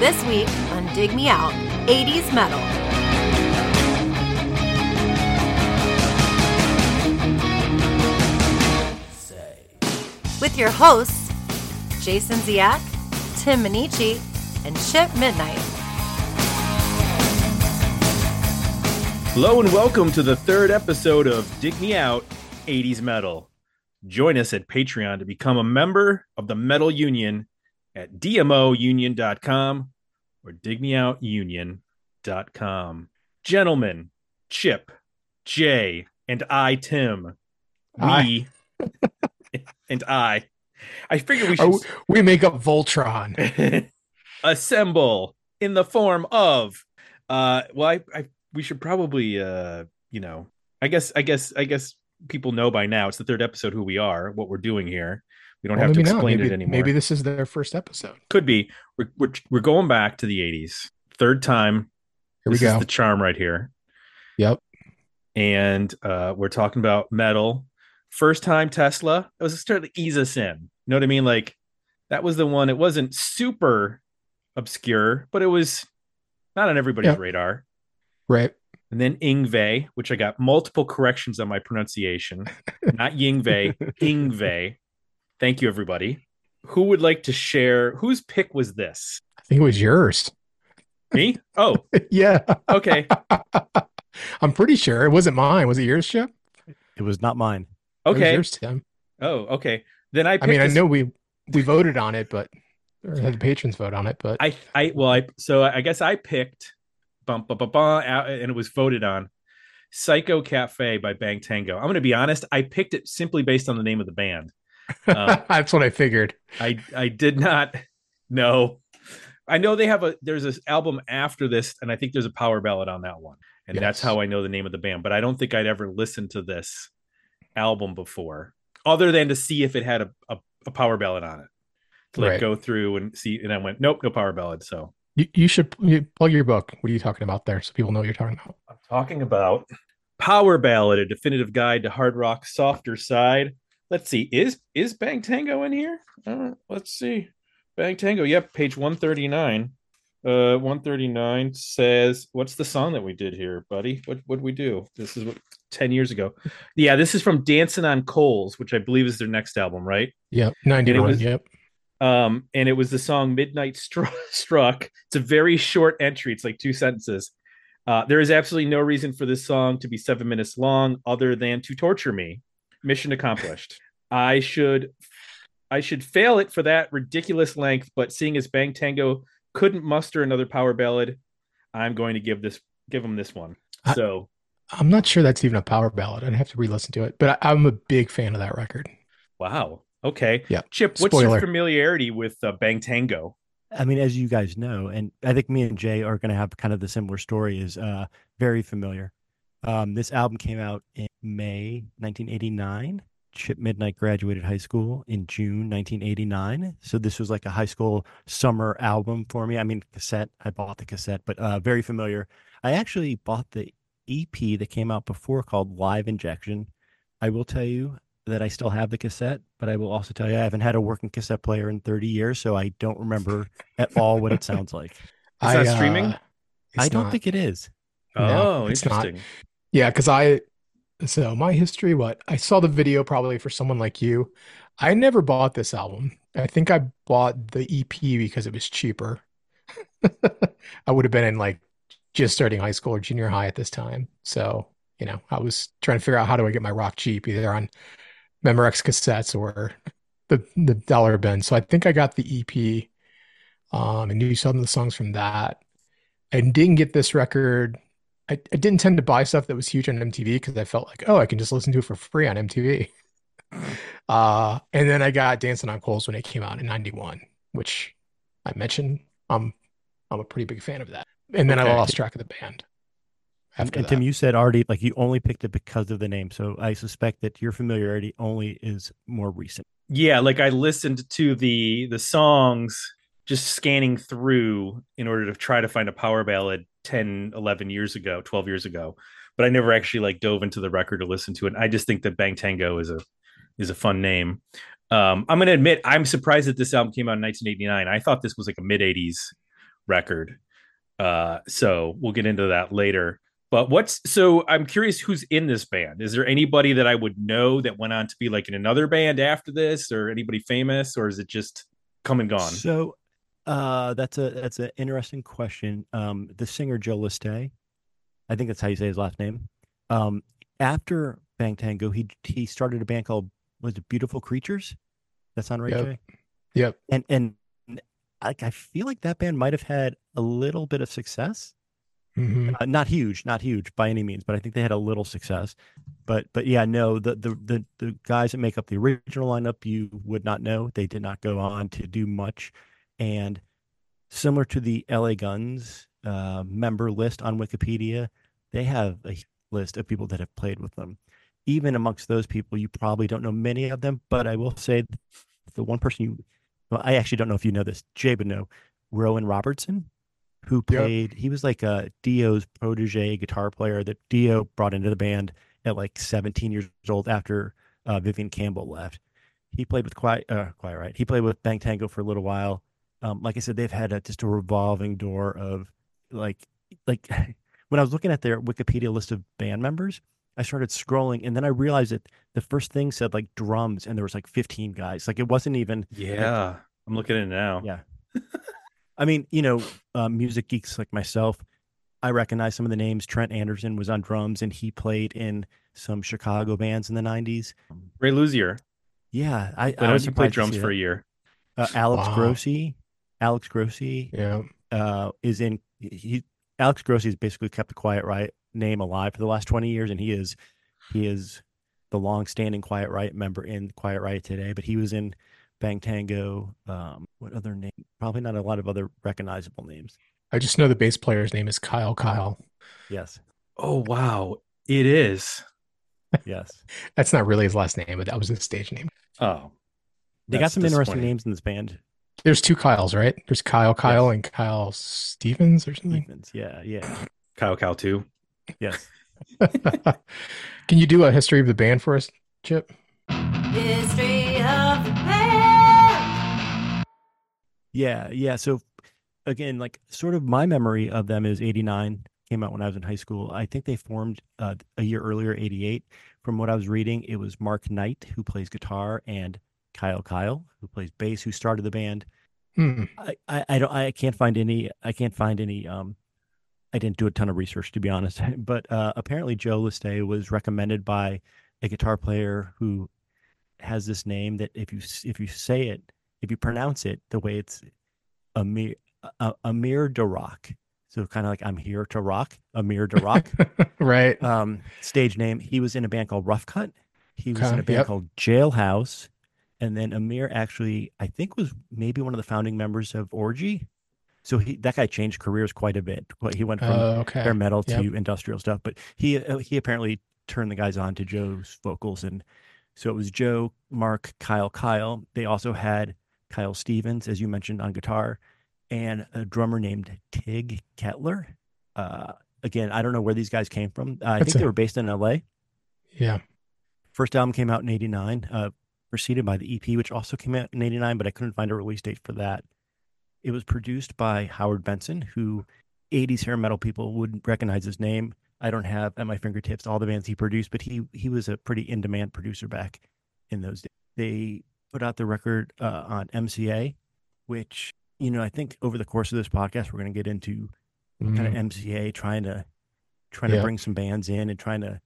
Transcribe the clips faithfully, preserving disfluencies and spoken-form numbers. this week on Dig Me Out, eighties Metal. With your hosts, Jason Ziak, Tim Minichi, and Chip Midnight. Hello and welcome to the third episode of Dig Me Out, eighties Metal. Join us at Patreon to become a member of the Metal Union at d m o union dot com or dig me out union dot com. Gentlemen, Chip, Jay, and I, Tim, me, and I. I figure we should... Oh, we make up Voltron. Assemble in the form of... Uh, well, I, I, we should probably, uh, you know, I guess, I guess, I guess... people know by now, it's the third episode, who we are, what we're doing here. We don't well, have to explain maybe, it anymore. Maybe this is their first episode. Could be. We're, we're, we're going back to the eighties. Third time. Here this we go. Is the charm right here. Yep. And uh, we're talking about metal. First time Tesla. It was a start to ease us in. You know what I mean? Like, that was the one. It wasn't super obscure, but it was not on everybody's yep. radar. Right. And then Yngwie, which I got multiple corrections on my pronunciation. Not Yngwie, Yngwie. Thank you, everybody. Who would like to share? Whose pick was this? I think it was yours. Me? Oh. Yeah. Okay. I'm pretty sure. It wasn't mine. Was it yours, Chip? It was not mine. Okay. It was yours, Tim. Oh, okay. Then I picked I mean, this... I know we, we voted on it, but... Or had the patrons vote on it, but... I, I well, I so I guess I picked... Bum, bum, bum, bum, and it was voted on Psycho Café by Bang Tango. I'm going to be honest. I picked it simply based on the name of the band. Uh, That's what I figured. I, I did not know. I know they have a, there's this album after this, and I think there's a power ballad on that one. And yes. That's how I know the name of the band, but I don't think I'd ever listened to this album before other than to see if it had a, a, a power ballad on it. To like right. go through and see. And I went, nope, no power ballad. So. You, you should you plug your book. What are you talking about there so people know what you're talking about? I'm talking about Power Ballad, A Definitive Guide to Hard Rock's Softer Side. Let's see. Is is Bang Tango in here? Uh, let's see. Bang Tango. Yep. Page one thirty-nine. Uh, one thirty-nine says, what's the song that we did here, buddy? What what'd we do? This is what ten years ago. Yeah. This is from Dancing on Coals, which I believe is their next album, right? Yep. ninety-one. Yep. Um, and it was the song Midnight Stru- Struck. It's a very short entry. It's like two sentences. Uh, there is absolutely no reason for this song to be seven minutes long other than to torture me. Mission accomplished. I should I should fail it for that ridiculous length, but seeing as Bang Tango couldn't muster another power ballad, I'm going to give this give them this one. I, so I'm not sure that's even a power ballad. I'd have to re-listen to it, but I, I'm a big fan of that record. Wow. Okay. Yeah. Chip, what's Spoiler. your familiarity with uh, Bang Tango? I mean, as you guys know, and I think me and Jay are going to have kind of the similar story, is uh, very familiar. Um, this album came out in May nineteen eighty-nine. Chip Midnight graduated high school in June nineteen eighty-nine. So this was like a high school summer album for me. I mean, cassette. I bought the cassette, but uh, very familiar. I actually bought the E P that came out before called Live Injection. I will tell you that I still have the cassette, but I will also tell you I haven't had a working cassette player in thirty years, so I don't remember at all what it sounds like. Is I, that streaming? Uh, I don't not. think it is. No, oh, interesting. Not. Yeah, because I, so my history, what, I saw the video probably for Someone Like You. I never bought this album. I think I bought the E P because it was cheaper. I would have been in like just starting high school or junior high at this time. So, you know, I was trying to figure out how do I get my rock cheap, either on Memorex cassettes or the the dollar bin. So I think I got the E P um, and knew some of the songs from that. I didn't get this record. I, I didn't tend to buy stuff that was huge on M T V because I felt like, oh, I can just listen to it for free on M T V. Uh, and then I got Dancing on Coals when it came out in ninety-one, which I mentioned. I'm I'm a pretty big fan of that. And then okay. I lost track of the band. After and Tim, that. You said already, like you only picked it because of the name. So I suspect that your familiarity only is more recent. Yeah, like I listened to the the songs, just scanning through in order to try to find a power ballad ten, eleven years ago, twelve years ago. But I never actually like dove into the record to listen to it. I just think that Bang Tango is a is a fun name. Um, I'm going to admit, I'm surprised that this album came out in nineteen eighty-nine. I thought this was like a mid eighties record. Uh, so we'll get into that later. But what's so I'm curious who's in this band. Is there anybody that I would know that went on to be like in another band after this, or anybody famous, or is it just come and gone? So uh, that's a that's an interesting question. Um, the singer Joe LeSte, I think that's how you say his last name. Um, after Bang Tango, he he started a band called was it Beautiful Creatures? That sound right, yep. Jay? Yep. And and I, I feel like that band might have had a little bit of success. Mm-hmm. Uh, not huge, not huge by any means, but I think they had a little success. But but yeah, no, the, the the the guys that make up the original lineup, you would not know. They did not go on to do much. And similar to the L A Guns uh, member list on Wikipedia, they have a list of people that have played with them. Even amongst those people, you probably don't know many of them. But I will say the one person you, well, I actually don't know if you know this, Jay would know, Rowan Robertson. Who played, yep. He was like uh, Dio's protege guitar player that Dio brought into the band at like seventeen years old after uh, Vivian Campbell left. He played with Quiet, uh, Quiet Riot. He played with Bang Tango for a little while. Um, like I said, they've had a, just a revolving door of like, like when I was looking at their Wikipedia list of band members, I started scrolling and then I realized that the first thing said like drums and there was like fifteen guys. Like it wasn't even. Yeah. Like, I'm looking at it now. Yeah. I mean, you know, uh, music geeks like myself, I recognize some of the names. Trent Anderson was on drums, and he played in some Chicago bands in the nineties. Ray Luzier. Yeah. I, I also played drums for a year. Uh, Alex wow. Grossi. Alex Grossi yeah. uh, is in... He, Alex Grossi has basically kept the Quiet Riot name alive for the last twenty years, and he is he is the long-standing Quiet Riot member in Quiet Riot today, but he was in... Bang Tango, um, what other name? Probably not a lot of other recognizable names. I just know the bass player's name is Kyle Kyle. Yes. Oh, wow. It is. Yes. That's not really his last name, but that was his stage name. Oh. They got some interesting names in this band. There's two Kyles, right? There's Kyle Kyle yes. and Kyle Stevens or something? Stevens, yeah, yeah. Kyle Kyle too. Yes. Can you do a history of the band for us, Chip? History of the band. Yeah, yeah. So again, like sort of my memory of them is eighty-nine, came out when I was in high school. I think they formed uh, a year earlier, eighty-eight. From what I was reading, it was Mark Knight, who plays guitar, and Kyle Kyle, who plays bass, who started the band. Hmm. I, I, I don't I can't find any I can't find any um I didn't do a ton of research, to be honest. But uh, apparently Joe LeSte was recommended by a guitar player who has this name that if you if you say it If you pronounce it the way it's Amir, uh, Amir Derakh. So kind of like I'm here to rock, Amir Derakh. Right. Um, stage name. He was in a band called Rough Cut. He was uh, in a band yep. called Jailhouse. And then Amir actually, I think, was maybe one of the founding members of Orgy. So he, that guy changed careers quite a bit. He went from uh, okay. bare metal yep. to industrial stuff. But he he apparently turned the guys on to Joe's vocals. And so it was Joe, Mark, Kyle, Kyle. They also had Kyle Stevens, as you mentioned, on guitar, and a drummer named Tig Kettler. Uh, again, I don't know where these guys came from. Uh, I think a... they were based in L A. Yeah. First album came out in eighty-nine, uh, preceded by the E P, which also came out in eighty-nine, but I couldn't find a release date for that. It was produced by Howard Benson, who eighties hair metal people would recognize his name. I don't have at my fingertips all the bands he produced, but he he was a pretty in-demand producer back in those days. They... put out the record uh, on M C A, which, you know, I think over the course of this podcast, we're going to get into mm. kind of M C A, trying to trying yeah. to bring some bands in and trying to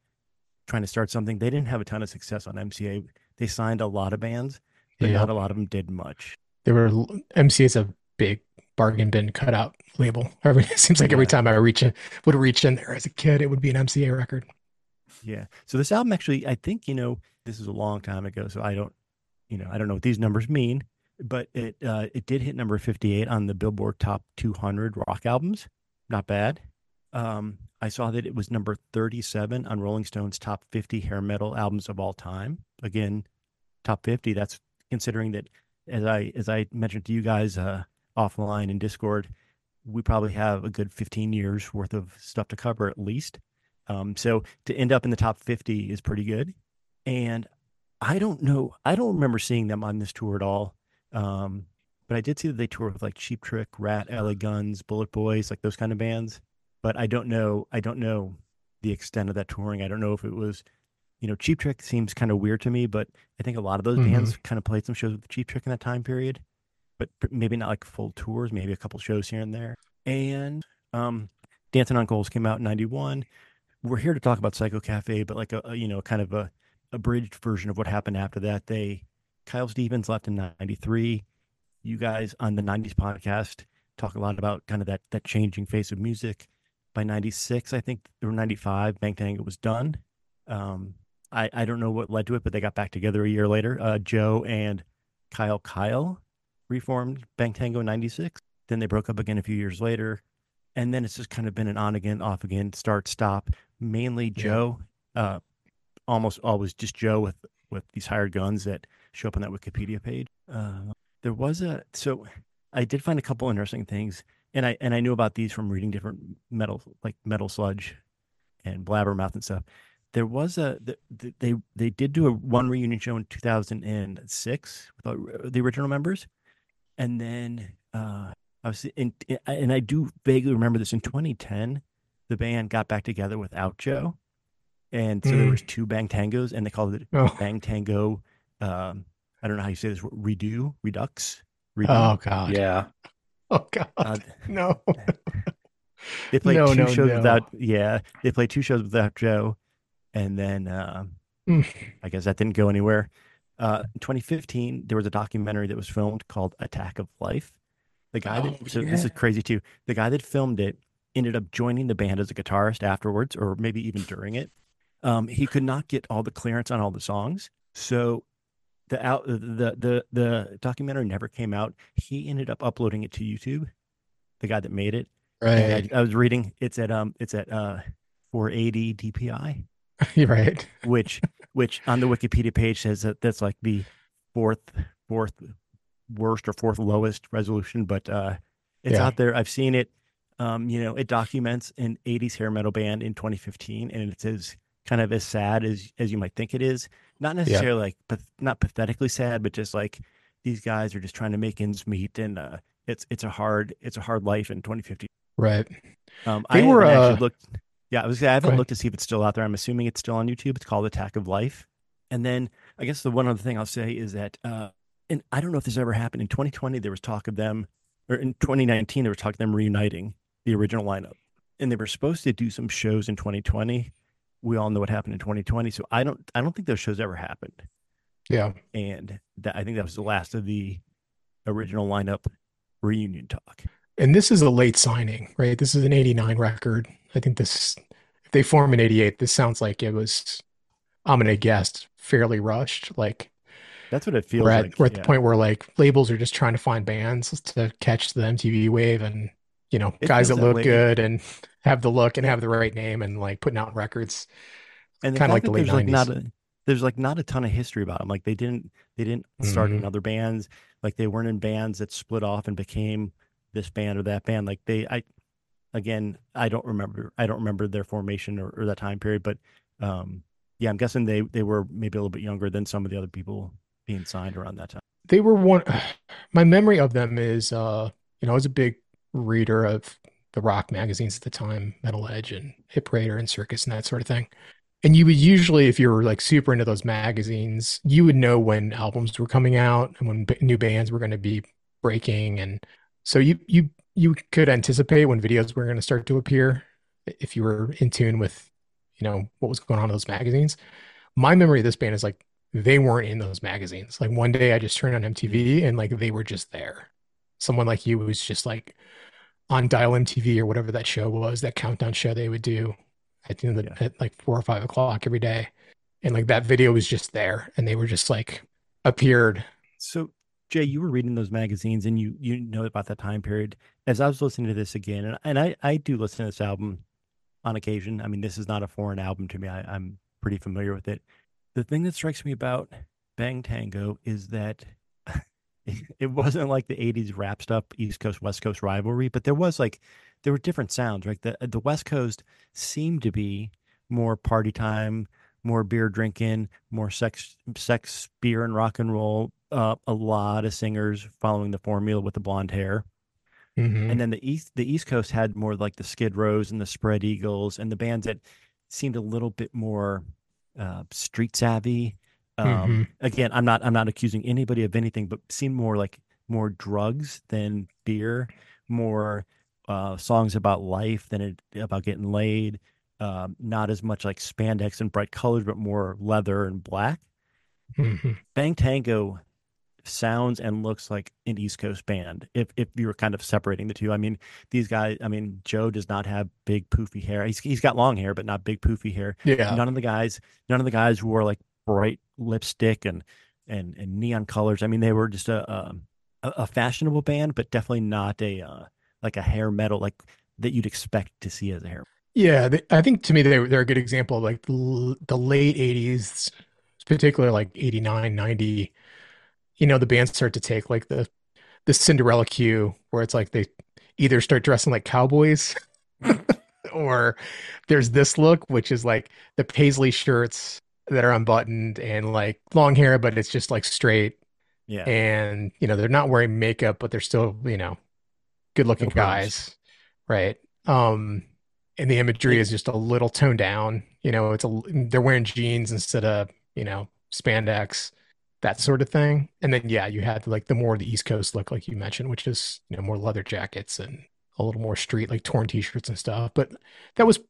trying to start something. They didn't have a ton of success on M C A. They signed a lot of bands, but yeah. not a lot of them did much. They were M C A's a big bargain bin cutout label. It seems like yeah. every time I reach in, would reach in there as a kid, it would be an M C A record. Yeah. So this album actually, I think, you know, this is a long time ago, so I don't, You know, I don't know what these numbers mean, but it uh, it did hit number fifty-eight on the Billboard Top two hundred rock albums. Not bad. Um, I saw that it was number thirty-seven on Rolling Stone's Top fifty hair metal albums of all time. Again, Top fifty. That's considering that, as I as I mentioned to you guys uh, offline in Discord, we probably have a good fifteen years worth of stuff to cover at least. Um, so to end up in the Top fifty is pretty good, and I don't know. I don't remember seeing them on this tour at all. Um, But I did see that they toured with like Cheap Trick, Rat, L A Guns, Bullet Boys, like those kind of bands. But I don't know. I don't know the extent of that touring. I don't know if it was, you know, Cheap Trick seems kind of weird to me, but I think a lot of those mm-hmm. bands kind of played some shows with Cheap Trick in that time period, but maybe not like full tours, maybe a couple shows here and there. And um, Dancing on Coals came out in ninety-one. We're here to talk about Psycho Café, but like a, a you know, kind of a abridged version of what happened after that. They Kyle Stevens left in ninety-three. You guys on the nineties podcast talk a lot about kind of that that changing face of music. By ninety-six, I think, or ninety-five, Bang Tango was done. Um, I, I don't know what led to it, but they got back together a year later. Uh, Joe and Kyle Kyle reformed Bang Tango in ninety-six. Then they broke up again a few years later. And then it's just kind of been an on again, off again, start, stop. Mainly Joe, yeah. uh, almost always just Joe with, with these hired guns that show up on that Wikipedia page. Uh, there was a, so I did find a couple interesting things. And I and I knew about these from reading different metal, like Metal Sludge and Blabbermouth and stuff. There was a, the, they they did do a one reunion show in two thousand six with the original members. And then, uh, I was in, and I do vaguely remember this, in twenty ten, the band got back together without Joe. And so mm. there was two Bang Tangos, and they called it oh. Bang Tango, um, I don't know how you say this, Redo, Redux. Redo. Oh, God. Yeah. Oh God! Uh, no, they played no, two no, shows no. without. Yeah, they played two shows without Joe, and then uh, mm. I guess that didn't go anywhere. Uh, in twenty fifteen, there was a documentary that was filmed called "Attack of Life." The guy oh, that so yeah. this is crazy too. The guy that filmed it ended up joining the band as a guitarist afterwards, or maybe even during it. Um, he could not get all the clearance on all the songs, so. The out the, the the documentary never came out. He ended up uploading it to YouTube. The guy that made it. Right. I, I was reading it's at um it's at uh four eighty D P I. You're right. Which which on the Wikipedia page says that that's like the fourth fourth worst or fourth lowest resolution, but uh it's yeah. out there. I've seen it. Um, you know, it documents an eighties hair metal band in twenty fifteen, and it says kind of as sad as as you might think it is. Not necessarily yeah. like, but not pathetically sad, but just like these guys are just trying to make ends meet, and uh, it's it's a hard it's a hard life in twenty fifteen. Right. Um, they I were, haven't uh, actually looked. Yeah, I was. I haven't looked to see if it's still out there. I'm assuming it's still on YouTube. It's called Attack of Life. And then I guess the one other thing I'll say is that, uh, and I don't know if this ever happened in twenty twenty. There was talk of them, or in twenty nineteen, there was talk of them reuniting the original lineup, and they were supposed to do some shows in twenty twenty. We all know what happened in twenty twenty, so I don't. I don't think those shows ever happened. Yeah, and that, I think that was the last of the original lineup reunion talk. And this is a late signing, right? This is an eighty-nine record. I think this, if they form in eighty-eight, this sounds like it was. I'm gonna guess fairly rushed. Like that's what it feels. We're at, like. We're at yeah. the point where like labels are just trying to find bands to catch the M T V wave, and you know, it guys that look that good and. Have the look and have the right name and like putting out records, and kind of like the late nineties. Like not a, there's like not a ton of history about them. Like they didn't they didn't start mm-hmm. in other bands. Like they weren't in bands that split off and became this band or that band. Like they, I, again, I don't remember. I don't remember their formation or, or that time period. But um, yeah, I'm guessing they they were maybe a little bit younger than some of the other people being signed around that time. They were one. My memory of them is, uh, you know, I was a big reader of. The rock magazines at the time, Metal Edge and Hit Parader and Circus and that sort of thing. And you would usually, if you were like super into those magazines, you would know when albums were coming out and when b- new bands were going to be breaking. And so you you you could anticipate when videos were going to start to appear if you were in tune with, you know, what was going on in those magazines. My memory of this band is like they weren't in those magazines. Like one day I just turned on M T V and like they were just there. Someone Like You was just like on Dial M T V or whatever that show was, that countdown show they would do at the end of the, yeah. at like four or five o'clock every day, and like that video was just there, and they were just like appeared. So Jay, you were reading those magazines, and you you know about that time period. As I was listening to this again, and, and I I do listen to this album on occasion. I mean, this is not a foreign album to me. I, I'm pretty familiar with it. The thing that strikes me about Bang Tango is that. It wasn't like the eighties wrapped up East Coast, West Coast rivalry, but there was like, there were different sounds, right? The the West Coast seemed to be more party time, more beer drinking, more sex, sex, beer, and rock and roll. Uh, a lot of singers following the formula with the blonde hair. Mm-hmm. And then the East, the East Coast had more like the Skid Rows and the Spread Eagles and the bands that seemed a little bit more uh, street savvy. Um, mm-hmm. Again, I'm not, I'm not accusing anybody of anything, but seemed more like more drugs than beer, more uh, songs about life than it, about getting laid. Um, not as much like spandex and bright colors, but more leather and black. Mm-hmm. Bang Tango sounds and looks like an East Coast band. If if you were kind of separating the two, I mean, these guys. I mean, Joe does not have big poofy hair. He's he's got long hair, but not big poofy hair. Yeah. None of the guys, none of the guys wore like bright lipstick and and and neon colors. I mean, they were just a a, a fashionable band, but definitely not a uh, like a hair metal like that you'd expect to see as a hair. Yeah, they, I think to me they they're a good example of like the, the late eighties, particularly like eighty-nine, ninety. You know, the bands start to take like the the Cinderella cue where it's like they either start dressing like cowboys or there's this look, which is like the paisley shirts that are unbuttoned and like long hair, but it's just like straight. Yeah. And, you know, they're not wearing makeup, but they're still, you know, good looking guys. Right. Um, and the imagery is just a little toned down. You know, it's a, they're wearing jeans instead of, you know, spandex. That sort of thing. And then, yeah, you had like the more the East Coast look, like you mentioned, which is, you know, more leather jackets and a little more street, like torn t-shirts and stuff. But that was,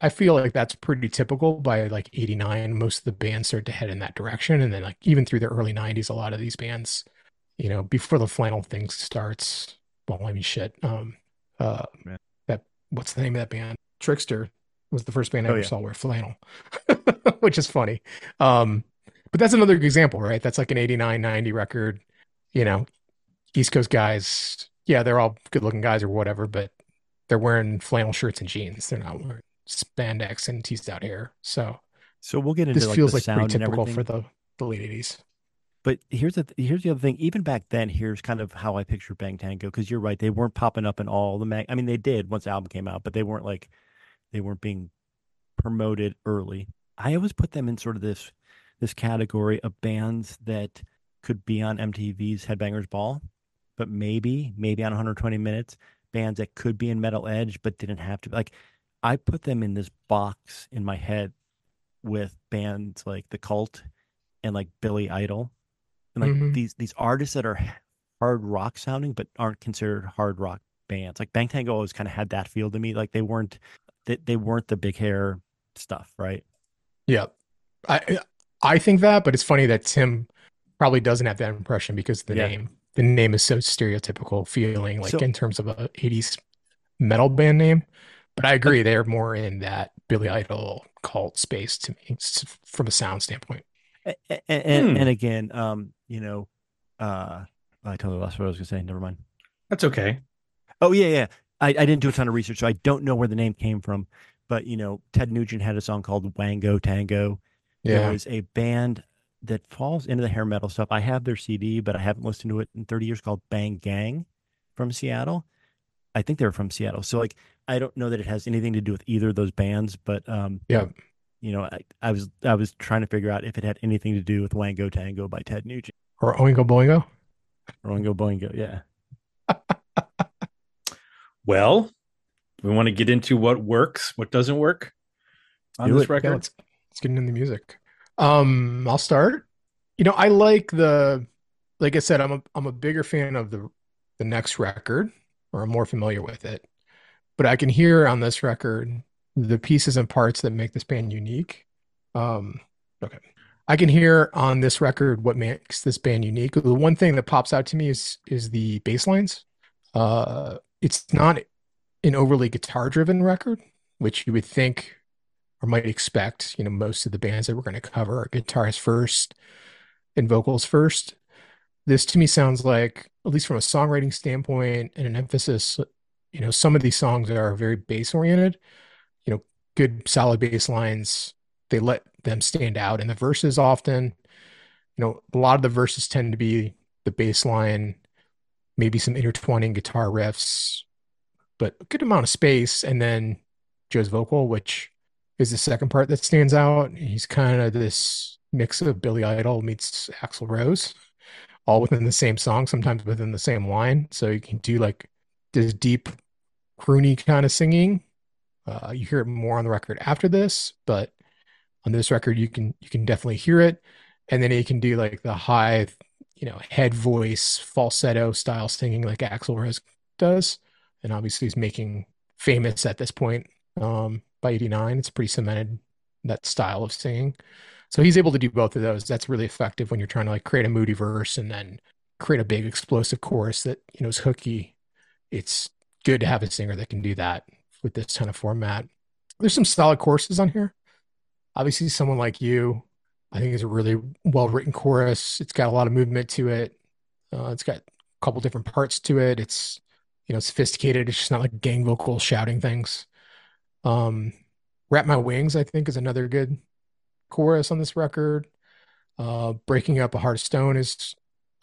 I feel like that's pretty typical by like eighty-nine. Most of the bands started to head in that direction. And then like even through the early nineties, a lot of these bands, you know, before the flannel thing starts, well, I mean, shit. Um, uh, Man. That, what's the name of that band? Trickster was the first band I oh, ever yeah. saw wear flannel, which is funny. Um, But that's another example, right? That's like an eighty-nine, ninety record, you know, East Coast guys. Yeah, they're all good looking guys or whatever, but they're wearing flannel shirts and jeans. They're not wearing spandex and teased out hair. So so we'll get into this like feels the like sound pretty typical for the, the late eighties. But here's the, here's the other thing. Even back then, here's kind of how I picture Bang Tango, because you're right. They weren't popping up in all the mag. I mean, they did once the album came out, but they weren't like, they weren't being promoted early. I always put them in sort of this this category of bands that could be on M T V's Headbangers Ball, but maybe, maybe on one hundred twenty minutes, bands that could be in Metal Edge, but didn't have to. Like, I put them in this box in my head with bands like The Cult and like Billy Idol. And like mm-hmm. these, these artists that are hard rock sounding, but aren't considered hard rock bands. Like Bang Tango always kind of had that feel to me. Like they weren't, they, they weren't the big hair stuff. Right. Yeah. I, I I think that, but it's funny that Tim probably doesn't have that impression because the yeah. name, the name is so stereotypical feeling like so, in terms of a eighties metal band name, but I agree. They're more in that Billy Idol Cult space to me from a sound standpoint. And, and, hmm. and again, um, you know, uh, I totally lost what I was gonna say. Never mind. That's okay. Oh yeah. Yeah. I, I didn't do a ton of research, so I don't know where the name came from, but you know, Ted Nugent had a song called Wango Tango. Yeah. There is a band that falls into the hair metal stuff. I have their C D, but I haven't listened to it in thirty years, called Bang Gang from Seattle. I think they're from Seattle. So like, I don't know that it has anything to do with either of those bands, but um, yeah, you know, I, I was, I was trying to figure out if it had anything to do with Wango Tango by Ted Nugent or Oingo Boingo or Oingo Boingo. Yeah. Well, we want to get into what works, what doesn't work on do this it. record. Yeah, let's get into the music. Um, I'll start. You know, I like the, like I said, I'm a, I'm a bigger fan of the, the next record, or I'm more familiar with it, but I can hear on this record, the pieces and parts that make this band unique. Um, okay. I can hear on this record what makes this band unique. The one thing that pops out to me is, is the bass lines. Uh, it's not an overly guitar driven record, which you would think or might expect, you know, most of the bands that we're going to cover are guitars first and vocals first. This to me sounds like, at least from a songwriting standpoint and an emphasis, you know, some of these songs are very bass oriented, you know, good solid bass lines. They let them stand out in the verses often. You know, a lot of the verses tend to be the bass line, maybe some intertwining guitar riffs, but a good amount of space. And then Joe's vocal, which is the second part that stands out. He's kind of this mix of Billy Idol meets Axl Rose, all within the same song, sometimes within the same line. So you can do like this deep croony kind of singing. Uh, you hear it more on the record after this, but on this record, you can you can definitely hear it. And then you can do like the high, you know, head voice, falsetto style singing like Axl Rose does. And obviously he's making famous at this point. Um, by eighty-nine, it's pretty cemented, that style of singing. So he's able to do both of those. That's really effective when you're trying to like create a moody verse and then create a big explosive chorus that, you know, is hooky. It's good to have a singer that can do that with this kind of format. There's some solid choruses on here. Obviously, Someone Like You, I think, is a really well-written chorus. It's got a lot of movement to it. Uh, it's got a couple different parts to it. It's, you know, sophisticated. It's just not like gang vocals shouting things. Um, Wrap My Wings, I think, is another good chorus on this record. Uh, Breaking Up a Heart of Stone is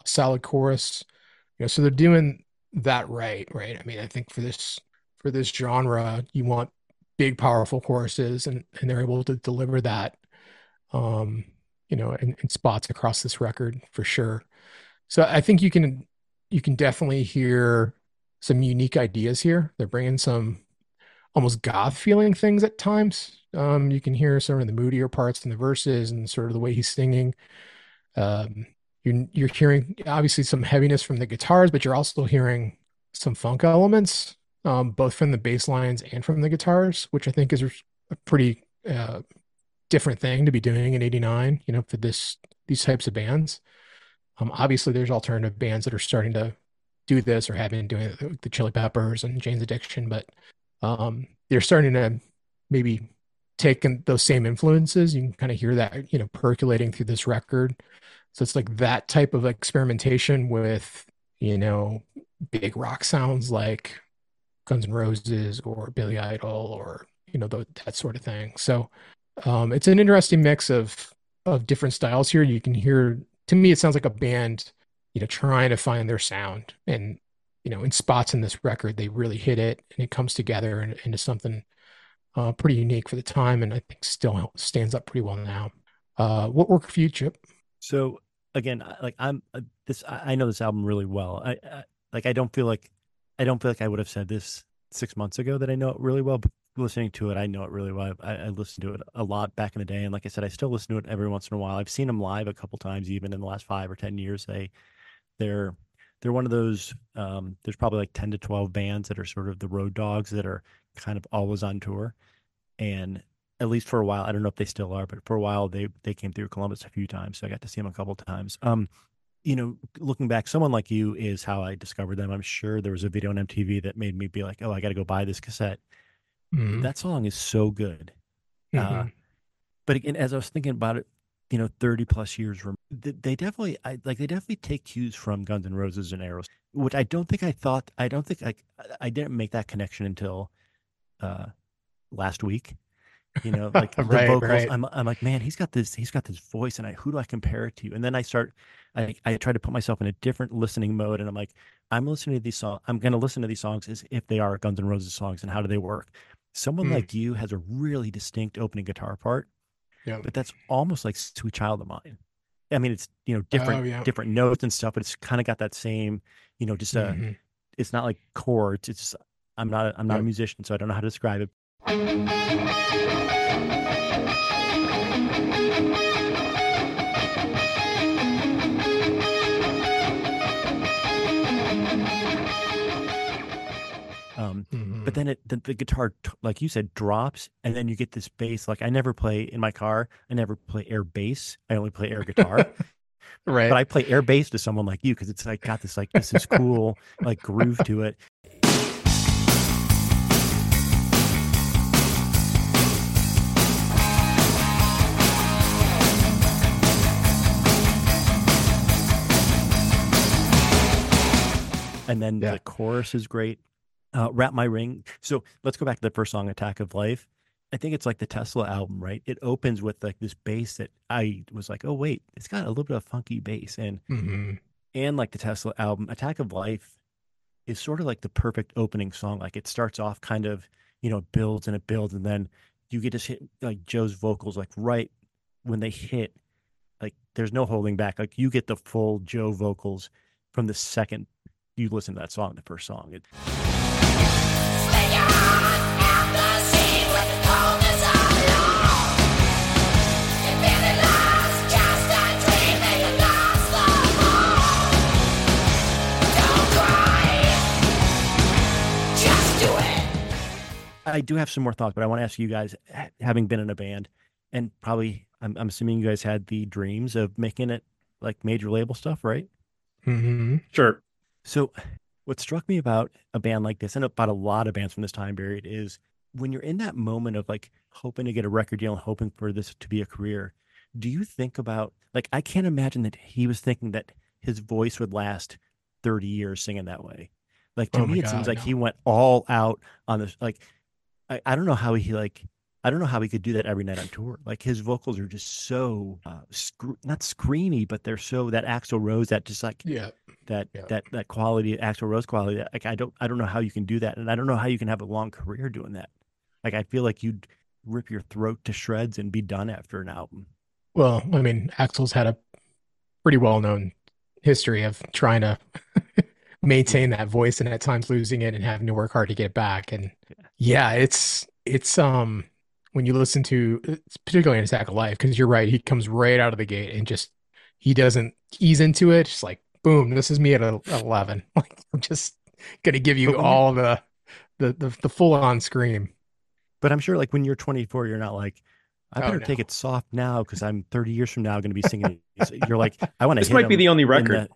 a solid chorus. You know, so they're doing that right, right? I mean, I think for this for this genre, you want big, powerful choruses, and, and they're able to deliver that, um, you know, in, in spots across this record for sure. So I think you can you can definitely hear some unique ideas here. They're bringing some almost goth feeling things at times. Um, you can hear some of the moodier parts in the verses and sort of the way he's singing. Um, you're, you're hearing obviously some heaviness from the guitars, but you're also hearing some funk elements, um, both from the bass lines and from the guitars, which I think is a pretty uh, different thing to be doing in eighty-nine, you know, for this, these types of bands. Um, obviously there's alternative bands that are starting to do this or have been doing it, like the Chili Peppers and Jane's Addiction, but um, they're starting to maybe taking those same influences. You can kind of hear that, you know, percolating through this record. So it's like that type of experimentation with, you know, big rock sounds like Guns N' Roses or Billy Idol or, you know, th- that sort of thing. So um, it's an interesting mix of, of different styles here. You can hear, to me, it sounds like a band, you know, trying to find their sound. And, you know, in spots in this record, they really hit it and it comes together and, into something Uh, pretty unique for the time, and I think still stands up pretty well now. Uh, what worked for you, Chip? So again, like I'm uh, this, I know this album really well. I, I like I don't feel like I don't feel like I would have said this six months ago that I know it really well. But listening to it, I know it really well. I, I listened to it a lot back in the day, and like I said, I still listen to it every once in a while. I've seen them live a couple times, even in the last five or ten years. They they're they're one of those. Um, there's probably like ten to twelve bands that are sort of the road dogs that are kind of always on tour, and at least for a while, I don't know if they still are, but for a while they they came through Columbus a few times, so I got to see them a couple of times. Um you know, looking back, Someone Like You is how I discovered them. I'm sure there was a video on M T V that made me be like, oh, I gotta go buy this cassette. Mm-hmm. That song is so good. Mm-hmm. Uh but again, as I was thinking about it, you know, thirty plus years from, they definitely I, like they definitely take cues from Guns N' Roses and Aerosmith, which I don't think I thought I don't think I I didn't make that connection until uh last week, you know, like right, the vocals. Right. I'm I'm like, man, he's got this he's got this voice, and I who do I compare it to? And then I start I I try to put myself in a different listening mode, and I'm like, I'm listening to these songs. I'm gonna listen to these songs as if they are Guns N' Roses songs, and how do they work? Someone mm. Like You has a really distinct opening guitar part, yeah, but that's almost like Sweet Child of Mine. I mean, it's, you know, different oh, yeah. different notes and stuff, but it's kind of got that same, you know, just a mm-hmm. it's not like chords. It's just, I'm not, I'm not yep. a musician, so I don't know how to describe it. Um, mm-hmm. But then it, the, the guitar, like you said, drops, and then you get this bass. Like I never play in my car. I never play air bass. I only play air guitar. Right. But I play air bass to Someone Like You because it's like got this like this is cool like groove to it. And then yeah. the chorus is great. Uh, Wrap My Ring. So let's go back to the first song, Attack of Life. I think it's like the Tesla album, right? It opens with like this bass that I was like, oh, wait, it's got a little bit of funky bass. And mm-hmm. and like the Tesla album, Attack of Life is sort of like the perfect opening song. Like it starts off kind of, you know, builds and it builds. And then you get to hit like Joe's vocals, like right when they hit, like there's no holding back. Like you get the full Joe vocals from the second you listen to that song, the first song. It... I do have some more thoughts, but I want to ask you guys, having been in a band and probably, I'm, I'm assuming you guys had the dreams of making it like major label stuff, right? Mm-hmm. Sure. So what struck me about a band like this and about a lot of bands from this time period is when you're in that moment of like hoping to get a record deal and hoping for this to be a career, do you think about, like, I can't imagine that he was thinking that his voice would last thirty years singing that way. Like to oh me, it God, seems like no. he went all out on this, like, I, I don't know how he like, I don't know how he could do that every night on tour. Like his vocals are just so uh, sc- not screamy, but they're so that Axl Rose, that just like yeah. that yeah. that that quality, Axl Rose quality. That, like I don't I don't know how you can do that, and I don't know how you can have a long career doing that. Like I feel like you'd rip your throat to shreds and be done after an album. Well, I mean, Axl's had a pretty well-known history of trying to maintain that voice and at times losing it and having to work hard to get it back. And yeah, yeah it's it's um. when you listen to, particularly in Attack of Life, because you're right, he comes right out of the gate and just, he doesn't ease into it. Just like, boom, this is me at eleven. Like, I'm just going to give you all the, the, the, the full on scream. But I'm sure like when you're twenty-four, you're not like, I better oh, no. take it soft now because I'm thirty years from now going to be singing. You're like, I want to This might be the only record. The,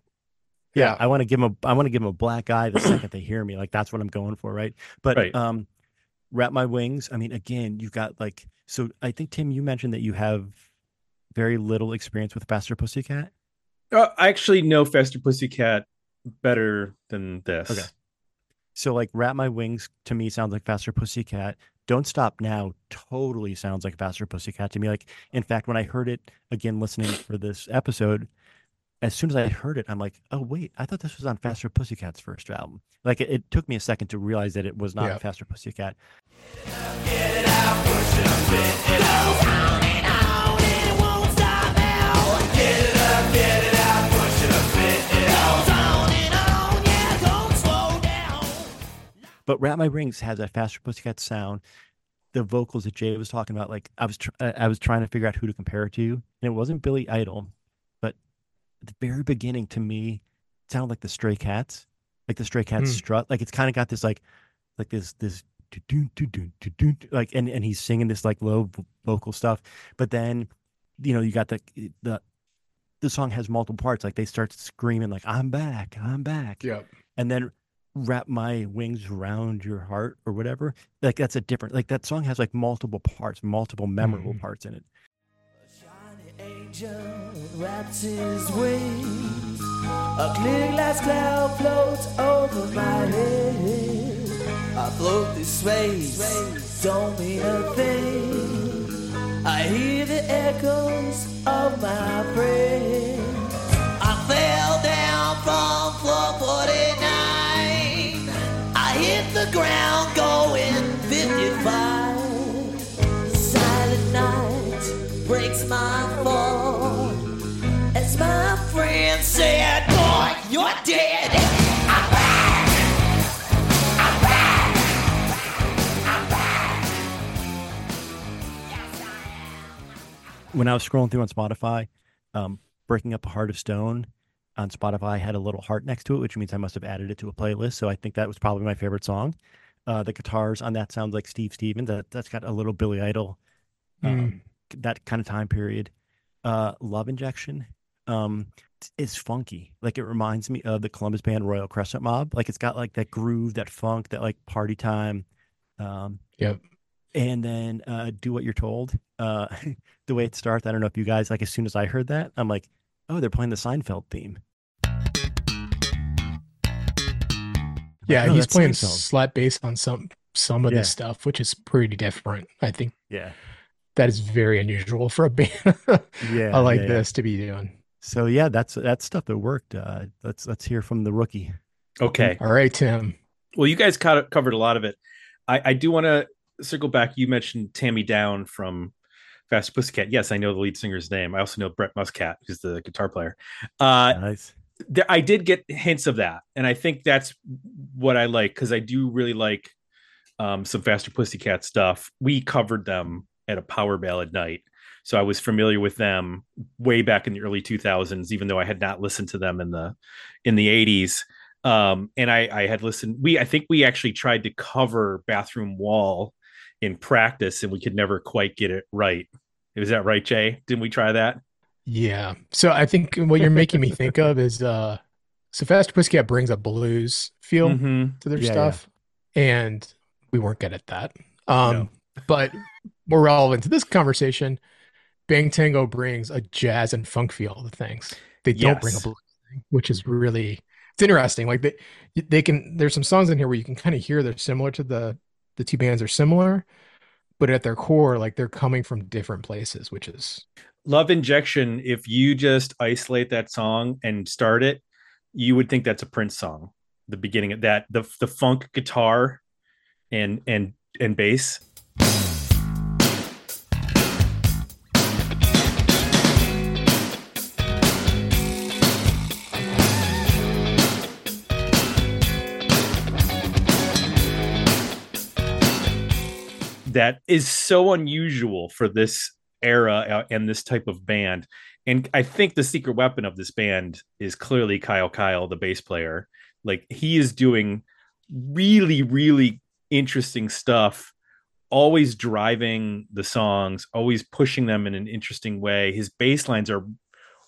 yeah, yeah. I want to give him a, I want to give him a black eye the second they hear me. Like, that's what I'm going for. Right. But, right. um, Wrap My Wings. I mean, again, you've got like, so I think, Tim, you mentioned that you have very little experience with Faster Pussycat. Uh, I actually know Faster Pussycat better than this. Okay. So like Wrap My Wings to me sounds like Faster Pussycat. Don't Stop Now totally sounds like Faster Pussycat to me. Like, in fact, when I heard it again, listening for this episode, as soon as I heard it, I'm like, oh, wait, I thought this was on Faster Pussycat's first album. Like, it, it took me a second to realize that it was not yeah. Faster Pussycat. Get it out, push it up, get it out. On and on, and it won't stop now. Get it up, get it out, push it up, get it out. On and on, yeah, don't slow down. But Wrap My Wings has a Faster Pussycat sound. The vocals that Jay was talking about, like, I was, tr- I was trying to figure out who to compare it to, and it wasn't Billy Idol. The very beginning to me sounded like the Stray Cats, like the Stray Cats mm. strut. Like it's kind of got this like, like this this like, and and he's singing this like low vocal stuff. But then, you know, you got the the the song has multiple parts. Like they start screaming like I'm back, I'm back. Yeah. And then Wrap My Wings Around Your Heart or whatever. Like that's a different. Like that song has like multiple parts, multiple memorable mm. parts in it. Angel wraps his wings. A clear glass cloud floats over my head. I float this space, don't mean a thing. I hear the echoes of my prayers. I fell down from floor forty-nine. I hit the ground going fifty-five. Silent night breaks my fall. As my friend said, boy, you're dead. I'm back. I'm back. I'm back. Yes, I am. When I was scrolling through on Spotify, um, Breaking Up a Heart of Stone on Spotify had a little heart next to it, which means I must have added it to a playlist. So I think that was probably my favorite song. Uh, the guitars on that sound like Steve Stevens. That, that's got a little Billy Idol. Um, mm. that kind of time period. uh Live Injection um is funky. Like it reminds me of the Columbus Band Royal Crescent Mob. Like it's got like that groove, that funk, that like party time. Um yep. And then uh Do What You're Told. Uh the way it starts, I don't know if you guys, like as soon as I heard that, I'm like, oh, they're playing the Seinfeld theme. Yeah, like, oh, he's playing Seinfeld. Slap bass on some some of yeah. this stuff, which is pretty different, I think. Yeah. That is very unusual for a band yeah, like yeah, this yeah. to be doing. So yeah, that's that's stuff that worked. Uh, let's let's hear from the rookie. Okay. All right, Tim. Well, you guys covered a lot of it. I, I do want to circle back. You mentioned Tammy Down from Faster Pussycat. Yes, I know the lead singer's name. I also know Brett Muscat, who's the guitar player. Uh, nice. There, I did get hints of that, and I think that's what I like, because I do really like um, some Faster Pussycat stuff. We covered them at a Power Ballad night, so I was familiar with them way back in the early two thousands, even though I had not listened to them in the in the eighties. Um, and I, I had listened. We I think we actually tried to cover Bathroom Wall in practice, and we could never quite get it right. Is that right, Jay? Didn't we try that? Yeah. So I think what you're making me think of is uh, so Faster Pussycat brings a blues feel mm-hmm. to their yeah, stuff, yeah. and we weren't good at that. Um, no. But more relevant to this conversation, Bang Tango brings a jazz and funk feel to things. They yes. don't bring a blues thing, which is really it's interesting. Like they they can there's some songs in here where you can kind of hear they're similar to the the two bands are similar, but at their core, like they're coming from different places, which is. Love Injection, if you just isolate that song and start it, you would think that's a Prince song. The beginning of that, the the funk guitar and and and bass. That is so unusual for this era and this type of band, and I think the secret weapon of this band is clearly Kyle Kyle, the bass player. Like, he is doing really really interesting stuff, always driving the songs, always pushing them in an interesting way. His bass lines are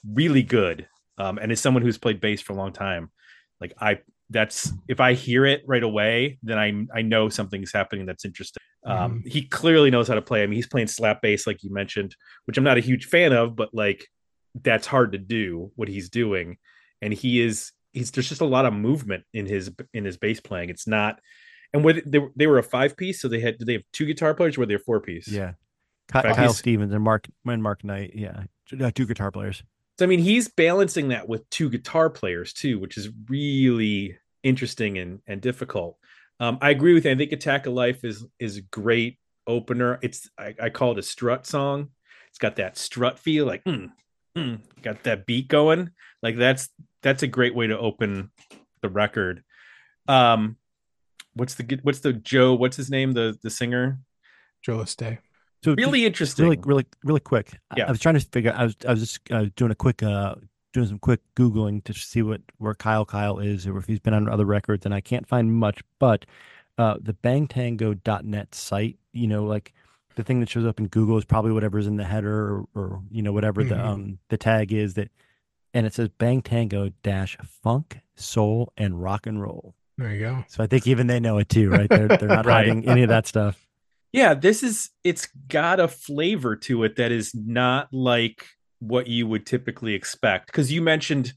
really good, um, and as someone who's played bass for a long time, like I that's if I hear it right away, then I I know something's happening that's interesting. Um, he clearly knows how to play. I mean, he's playing slap bass, like you mentioned, which I'm not a huge fan of, but like that's hard to do what he's doing. And he is, he's, there's just a lot of movement in his, in his bass playing. It's not, and with they, they were a five piece. So they had, did they have two guitar players or were they a four piece? Yeah. Five Kyle piece? Stevens and Mark, and Mark Knight. Yeah. Two guitar players. So, I mean, he's balancing that with two guitar players too, which is really interesting and, and difficult. Um, I agree with you. I think Attack of Life is is a great opener. It's I, I call it a strut song. It's got that strut feel, like mm, mm, got that beat going. Like that's that's a great way to open the record. Um, what's the what's the Joe? What's his name? The the singer, Joe LeSte. So really interesting. Really, really, really quick. Yeah. I, I was trying to figure. I was I was just uh, doing a quick. Uh, doing some quick Googling to see what where Kyle Kyle is or if he's been on other records, and I can't find much, but uh, the bang tango dot net site, you know, like the thing that shows up in Google is probably whatever's in the header or, or you know, whatever mm-hmm. the um, the tag is that, and it says Bang Tango dash funk, soul, and rock and roll. There you go. So I think even they know it too, right? They're, they're not right. hiding any of that stuff. Yeah, this is, it's got a flavor to it that is not like what you would typically expect, because you mentioned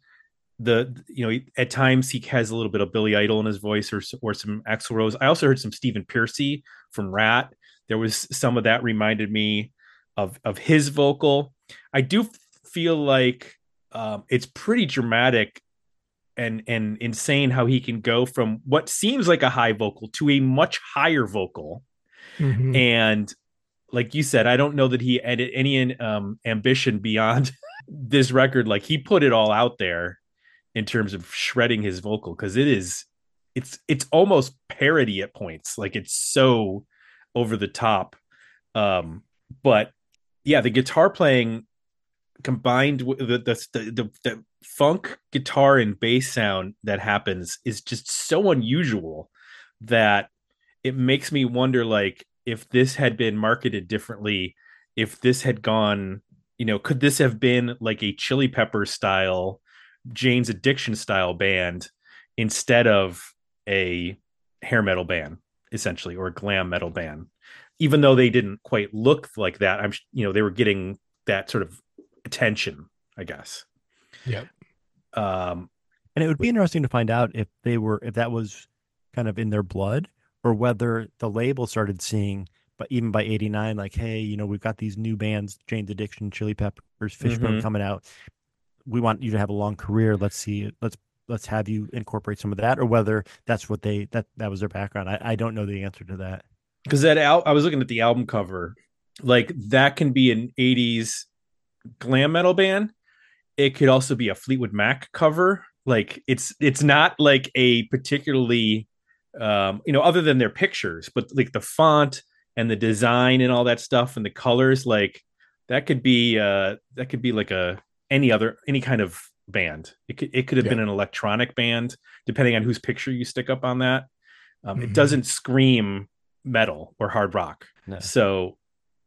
the you know at times he has a little bit of Billy Idol in his voice or or some Axl Rose. I also heard some Stephen Piercy from Rat. There was some of that reminded me of of his vocal. I do feel like um, it's pretty dramatic and and insane how he can go from what seems like a high vocal to a much higher vocal, mm-hmm. and. Like you said, I don't know that he had any um, ambition beyond this record. Like he put it all out there in terms of shredding his vocal, because it is, it's it's almost parody at points. Like it's so over the top. Um, but yeah, the guitar playing combined with the the, the the the funk guitar and bass sound that happens is just so unusual that it makes me wonder, like, if this had been marketed differently, if this had gone, you know, could this have been like a Chili Peppers style, Jane's Addiction style band instead of a hair metal band, essentially, or a glam metal band? Even though they didn't quite look like that, I'm, you know, they were getting that sort of attention, I guess. Yeah. Um, and it would be interesting to find out if they were, if that was kind of in their blood, or whether the label started seeing, but even by eighty-nine, like, hey, you know, we've got these new bands, Jane's Addiction, Chili Peppers, Fishbone mm-hmm. coming out. We want you to have a long career. Let's see, let's let's have you incorporate some of that, or whether that's what they that that was their background. I, I don't know the answer to that. because that al- I was looking at the album cover, like that can be an eighties glam metal band. It could also be a Fleetwood Mac cover. Like it's it's not like a particularly, um, you know, other than their pictures, but like the font and the design and all that stuff and the colors, like that could be uh, that could be like a any other any kind of band. It could, it could have yeah. been an electronic band, depending on whose picture you stick up on that. Um, mm-hmm. It doesn't scream metal or hard rock. No. So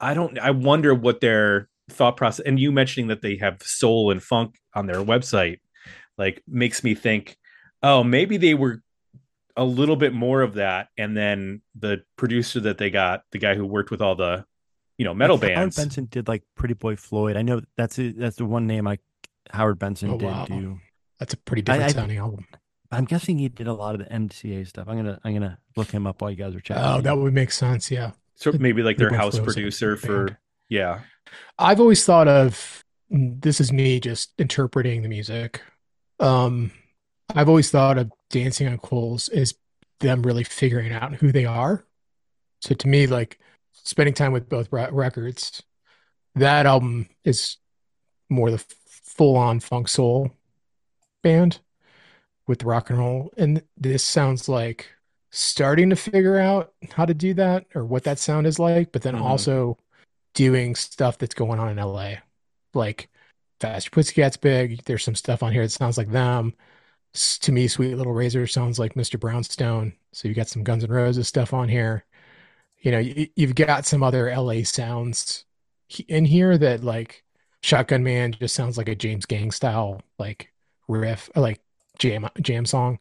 I don't. I wonder what their thought process. And you mentioning that they have soul and funk on their website, like makes me think, oh, maybe they were a little bit more of that. And then the producer that they got, the guy who worked with all the, you know, metal like, bands. Howard Benson did like Pretty Boy Floyd. I know that's a, that's the one name I Howard Benson oh, did wow. do. That's a pretty different I, I, sounding album. I'm guessing he did a lot of the M C A stuff. I'm gonna I'm gonna look him up while you guys are chatting. Oh, that would make sense. Yeah. So maybe like their house producer for yeah. I've always thought of this is me just interpreting the music. Um, I've always thought of Dancing on Coals as them really figuring out who they are. So to me, like spending time with both records, that album is more the full-on funk soul band with rock and roll, and this sounds like starting to figure out how to do that or what that sound is like, but then mm-hmm. also doing stuff that's going on in L A, like Faster Pussycat's big. There's some stuff on here that sounds like them. To me, Sweet Little Razor sounds like Mister Brownstone. So you got some Guns N' Roses stuff on here. You know, you, you've got some other L A sounds in here that like Shotgun Man just sounds like a James Gang style like riff, or like jam jam song.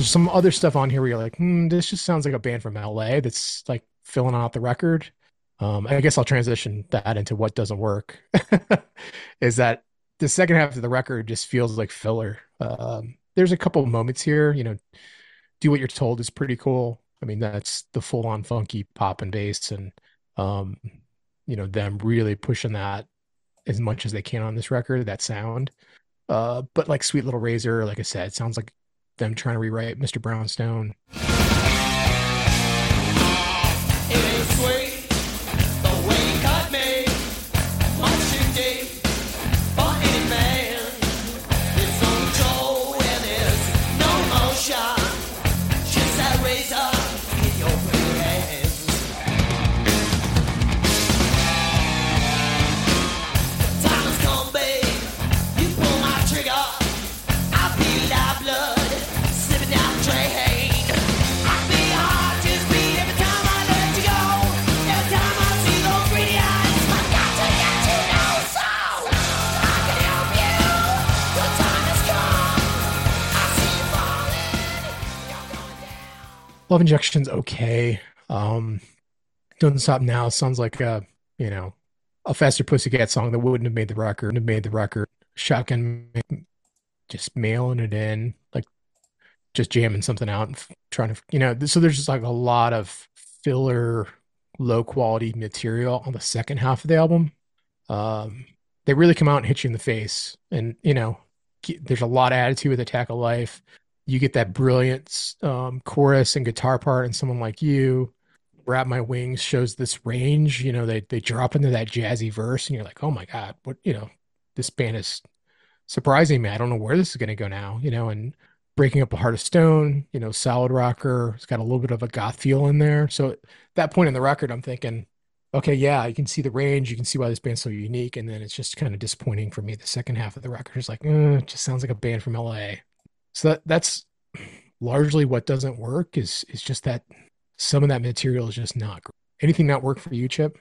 There's some other stuff on here where you're like, hmm, this just sounds like a band from L A that's like filling out the record. Um, I guess I'll transition that into what doesn't work is that the second half of the record just feels like filler. Um, there's a couple of moments here, you know, Do What You're Told is pretty cool. I mean, that's the full on funky pop and bass and, um, you know, them really pushing that as much as they can on this record, that sound. Uh, but like Sweet Little Razor, like I said, it sounds like them trying to rewrite Mister Brownstone. Love Injection's okay. Um, Don't Stop Now sounds like a, you know, a Faster Pussycat song that wouldn't have made the record. Have made the record. Shotgun, just mailing it in, like just jamming something out and trying to, you know. So there's just like a lot of filler, low quality material on the second half of the album. Um, they really come out and hit you in the face, and you know, there's a lot of attitude with Attack of Life. You get that brilliant um, chorus and guitar part and Someone Like You. Wrap My Wings shows this range. You know, they they drop into that jazzy verse and you're like, oh my God, what, you know, this band is surprising me. I don't know where this is going to go now, you know, and Breaking Up a Heart of Stone, you know, solid rocker. It's got a little bit of a goth feel in there. So at that point in the record, I'm thinking, okay, yeah, you can see the range, you can see why this band's so unique. And then it's just kind of disappointing for me. The second half of the record is like, mm, it just sounds like a band from L A. So that that's largely what doesn't work is, is just that some of that material is just not great. Anything not work for you, Chip?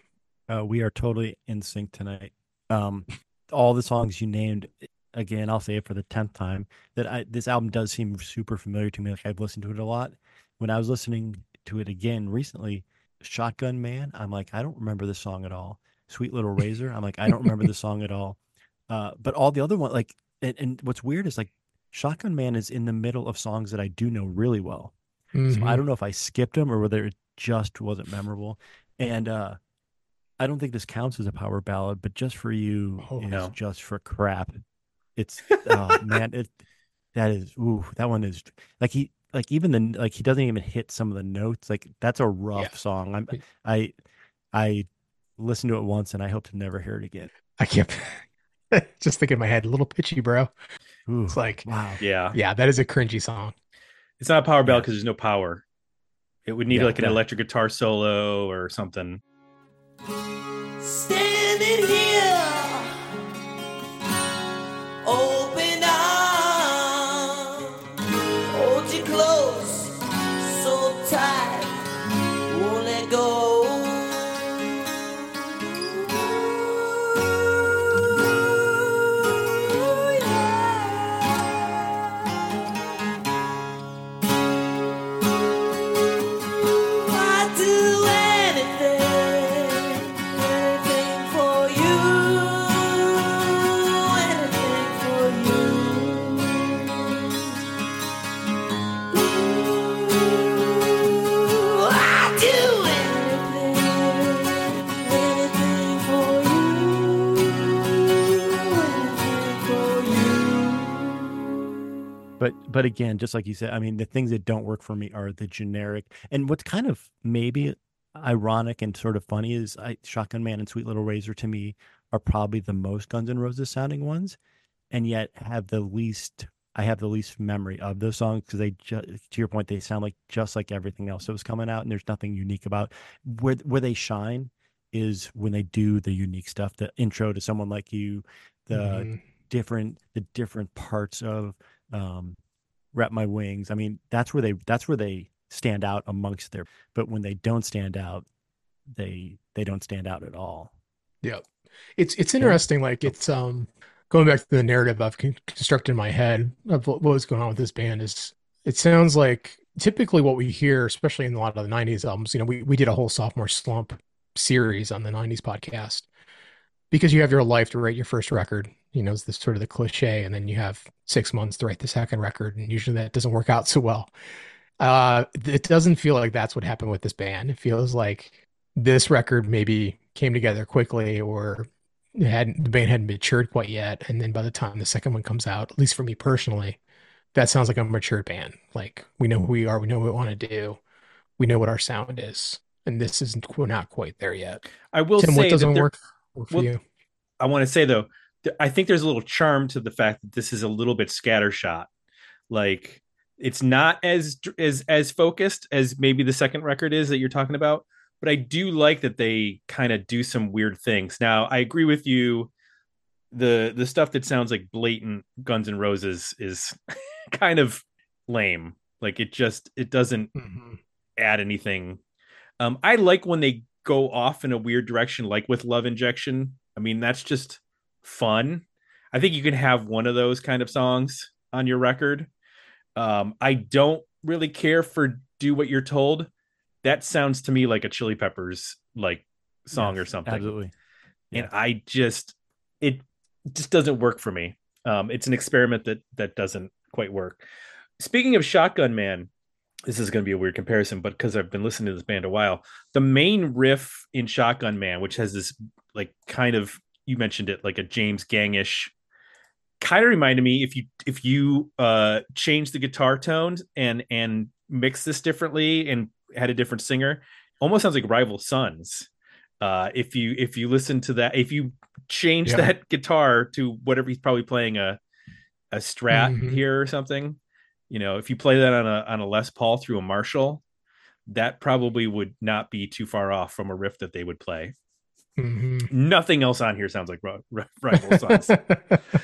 Uh, we are totally in sync tonight. Um, all the songs you named, again, I'll say it for the tenth time, that I, this album does seem super familiar to me. Like, I've listened to it a lot. When I was listening to it again recently, Shotgun Man, I'm like, I don't remember this song at all. Sweet Little Razor, I'm like, I don't remember this song at all. Uh, but all the other ones, like, and, and what's weird is like, Shotgun Man is in the middle of songs that I do know really well. Mm-hmm. So I don't know if I skipped them or whether it just wasn't memorable. And uh, I don't think this counts as a power ballad, but Just For You oh, is no. just for crap. It's oh, man, it that is ooh, that one is like he like even the like he doesn't even hit some of the notes. Like, that's a rough yeah. song. I'm, I I listened to it once and I hope to never hear it again. I can't just think in my head, a little pitchy, bro. Ooh, it's like, wow, yeah, yeah, that is a cringy song. It's not a power ballad because there's no power. It would need yeah, like an yeah. electric guitar solo or something. Standing here, open arms, hold you close, so tight, won't let go. But but again, just like you said, I mean, the things that don't work for me are the generic. And what's kind of maybe ironic and sort of funny is I, Shotgun Man and Sweet Little Razor to me are probably the most Guns N' Roses sounding ones, and yet have the least. I have the least memory of those songs because they, ju- to your point, they sound like just like everything else that was coming out, and there's nothing unique about where where they shine is when they do the unique stuff. The intro to Someone Like You, the mm-hmm. different the different parts of. Um, Wrap My Wings. I mean, that's where they that's where they stand out amongst their. But when they don't stand out, they they don't stand out at all. Yeah, it's it's interesting. Like it's um going back to the narrative I've constructed in my head of what was going on with this band is it sounds like typically what we hear, especially in a lot of the nineties albums. You know, we we did a whole sophomore slump series on the nineties podcast because you have your life to write your first record. You know, it's this sort of the cliche, and then you have six months to write the second record, and usually that doesn't work out so well. Uh, it doesn't feel like that's what happened with this band. It feels like this record maybe came together quickly, or hadn't the band hadn't matured quite yet. And then by the time the second one comes out, at least for me personally, that sounds like a mature band. Like, we know who we are, we know what we want to do, we know what our sound is, and this isn't we're not quite there yet. I will Tim, say what doesn't there, work for well, you. I want to say though. I think there's a little charm to the fact that this is a little bit scattershot. Like, it's not as as as focused as maybe the second record is that you're talking about, but I do like that they kind of do some weird things. Now, I agree with you. The the stuff that sounds like blatant Guns N' Roses is kind of lame. Like, it just it doesn't mm-hmm. add anything. Um, I like when they go off in a weird direction, like with Love Injection. I mean, that's just fun. I think you can have one of those kind of songs on your record. Um, I don't really care for Do What You're Told. That sounds to me like a Chili Peppers like song yes, or something. Absolutely. And yeah. I just it just doesn't work for me. Um, it's an experiment that that doesn't quite work. Speaking of Shotgun Man, this is going to be a weird comparison, but because I've been listening to this band a while, the main riff in Shotgun Man, which has this like kind of you mentioned it like a James Gang-ish kind of reminded me if you, if you uh, change the guitar tones and, and mix this differently and had a different singer, almost sounds like Rival Sons. Uh, if you, if you listen to that, if you change yeah. that guitar to whatever he's probably playing a, a Strat mm-hmm. here or something, you know, if you play that on a, on a Les Paul through a Marshall, that probably would not be too far off from a riff that they would play. Mm-hmm. Nothing else on here sounds like rival songs,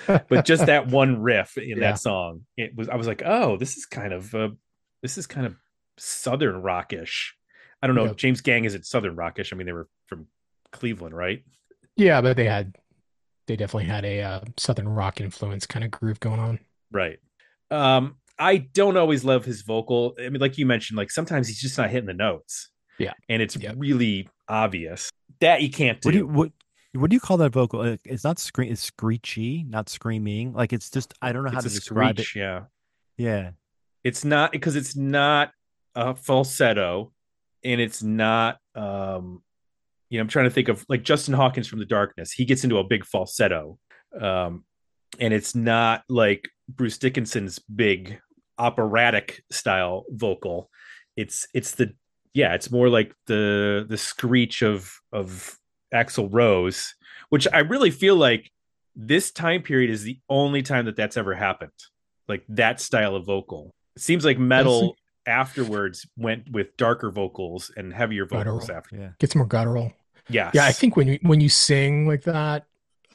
but just that one riff in yeah. that song, it was, I was like, oh, this is kind of uh, this is kind of Southern rockish. I don't know. Yep. James Gang, is it Southern rockish? I mean, they were from Cleveland, right? Yeah, but they had they definitely had a uh, Southern rock influence kind of groove going on, right? Um, I don't always love his vocal. I mean, like you mentioned, like sometimes he's just not hitting the notes. Yeah, and it's yep. really obvious. That you can't do. What do you, what, what do you call that vocal? It's not scream. It's screechy, not screaming. Like it's just I don't know how it's to describe screech, it. Yeah, yeah. It's not because it's not a falsetto, and it's not. Um, you know, I'm trying to think of like Justin Hawkins from The Darkness. He gets into a big falsetto, um, and it's not like Bruce Dickinson's big operatic style vocal. It's it's the Yeah, it's more like the the screech of of Axl Rose, which I really feel like this time period is the only time that that's ever happened. Like that style of vocal. It seems like metal afterwards went with darker vocals and heavier vocals guttural. after. Yeah. Gets more guttural. Yeah, yeah. I think when you when you sing like that,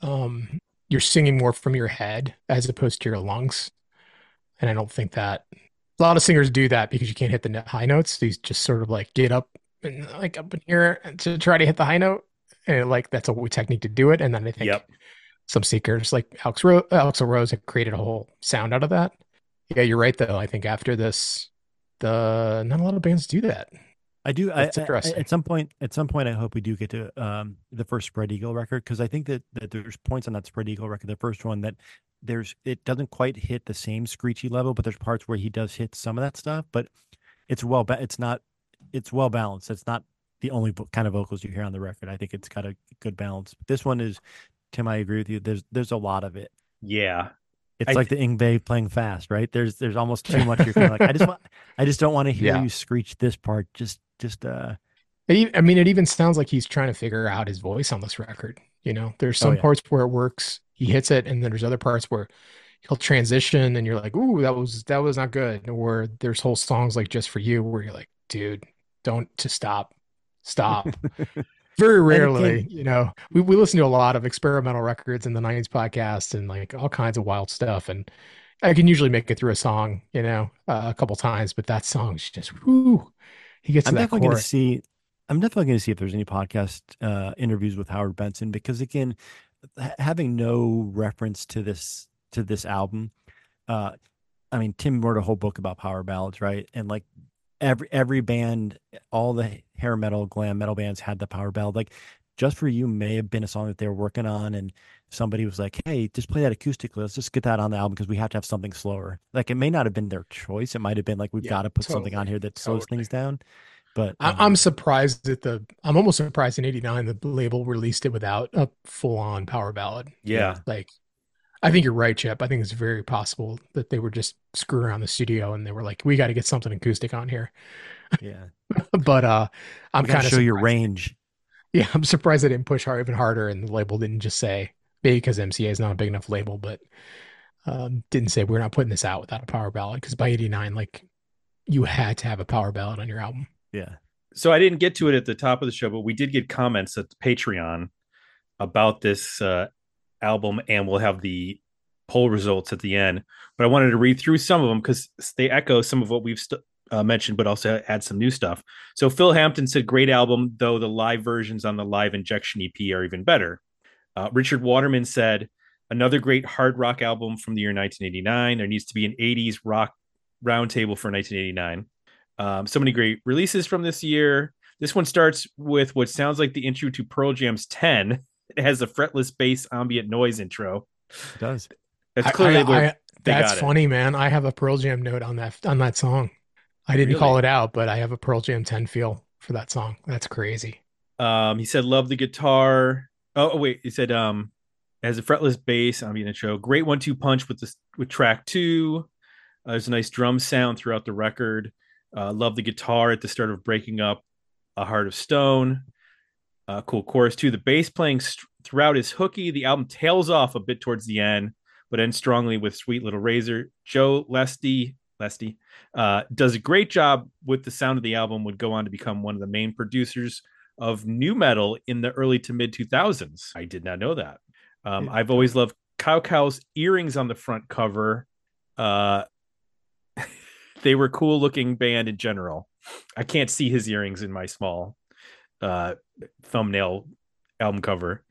um, you're singing more from your head as opposed to your lungs, and I don't think that. A lot of singers do that because you can't hit the high notes. These just sort of like get up and like up in here to try to hit the high note. And like, that's a technique to do it. And then I think yep. some singers like Alex Ro- Axl Rose have created a whole sound out of that. Yeah, you're right though. I think after this, the not a lot of bands do that. I do. I, I, at some point, at some point, I hope we do get to um, the first Spread Eagle record. Cause I think that, that there's points on that Spread Eagle record. The first one that, There's it doesn't quite hit the same screechy level, but there's parts where he does hit some of that stuff. But it's well, ba- it's not, it's well balanced. It's not the only vo- kind of vocals you hear on the record. I think it's got a good balance. But this one is, Tim, I agree with you. There's there's a lot of it. Yeah, it's I like th- the Yngwie playing fast, right? There's there's almost too much. You're feeling like I just want, I just don't want to hear yeah. you screech this part. Just just uh, it, I mean, it even sounds like he's trying to figure out his voice on this record. You know, there's some oh, yeah. parts where it works. He hits it, and then there's other parts where he'll transition, and you're like, "Ooh, that was that was not good." Or there's whole songs like "Just for You," where you're like, "Dude, don't to stop, stop." Very rarely, you know, we we listen to a lot of experimental records in the nineties podcast and like all kinds of wild stuff, and I can usually make it through a song, you know, uh, a couple times, but that song's just whoo. He gets. I'm to that definitely going to see. I'm definitely going to see if there's any podcast uh, interviews with Howard Benson because again. Having no reference to this to this album, uh, I mean, Tim wrote a whole book about power ballads, right? And like every every band, all the hair metal, glam metal bands had the power ballad. Like "Just for You" may have been a song that they were working on, and somebody was like, "Hey, just play that acoustically. Let's just get that on the album because we have to have something slower." Like it may not have been their choice. It might have been like we've yeah, got to put totally, something on here that slows totally. things down. But um, I'm surprised that the I'm almost surprised in eighty-nine the label released it without a full-on power ballad. Yeah, like I think you're right, Chip. I think it's very possible that they were just screwing around the studio and they were like, "We got to get something acoustic on here." Yeah, but uh, I'm kind of show your range. Yeah, I'm surprised they didn't push hard even harder, and the label didn't just say maybe because M C A is not a big enough label, but um, didn't say we're not putting this out without a power ballad because by eighty-nine, like you had to have a power ballad on your album. Yeah. So I didn't get to it at the top of the show, but we did get comments at Patreon about this uh, album, and we'll have the poll results at the end. But I wanted to read through some of them because they echo some of what we've st- uh, mentioned, but also add some new stuff. So Phil Hampton said, "Great album, though the live versions on the Live Injection E P are even better." Uh, Richard Waterman said, "Another great hard rock album from the year nineteen eighty-nine. There needs to be an eighties rock roundtable for nineteen eighty-nine. Um, so many great releases from this year. This one starts with what sounds like the intro to Pearl Jam's ten. It has a fretless bass ambient noise intro. It does. That's clearly I, I, where I, they That's got funny, it. man. I have a Pearl Jam note on that on that song. I didn't really? call it out, but I have a Pearl Jam ten feel for that song. That's crazy. Um, he said, "Love the guitar." Oh, oh wait, he said, um, it has a fretless bass ambient intro. Great one-two punch with this with track two. Uh, there's a nice drum sound throughout the record. Uh, love the guitar at the start of Breaking Up a Heart of Stone. Uh, cool chorus too. The bass playing st- throughout is hooky. The album tails off a bit towards the end, but ends strongly with Sweet Little Razor. Joe LeSte LeSte, uh, does a great job with the sound of the album, would go on to become one of the main producers of new metal in the early to mid two thousands. I did not know that. Um, yeah. I've always loved Kyle Kyle's earrings on the front cover. Uh, they were cool looking band in general. I can't see his earrings in my small uh, thumbnail album cover.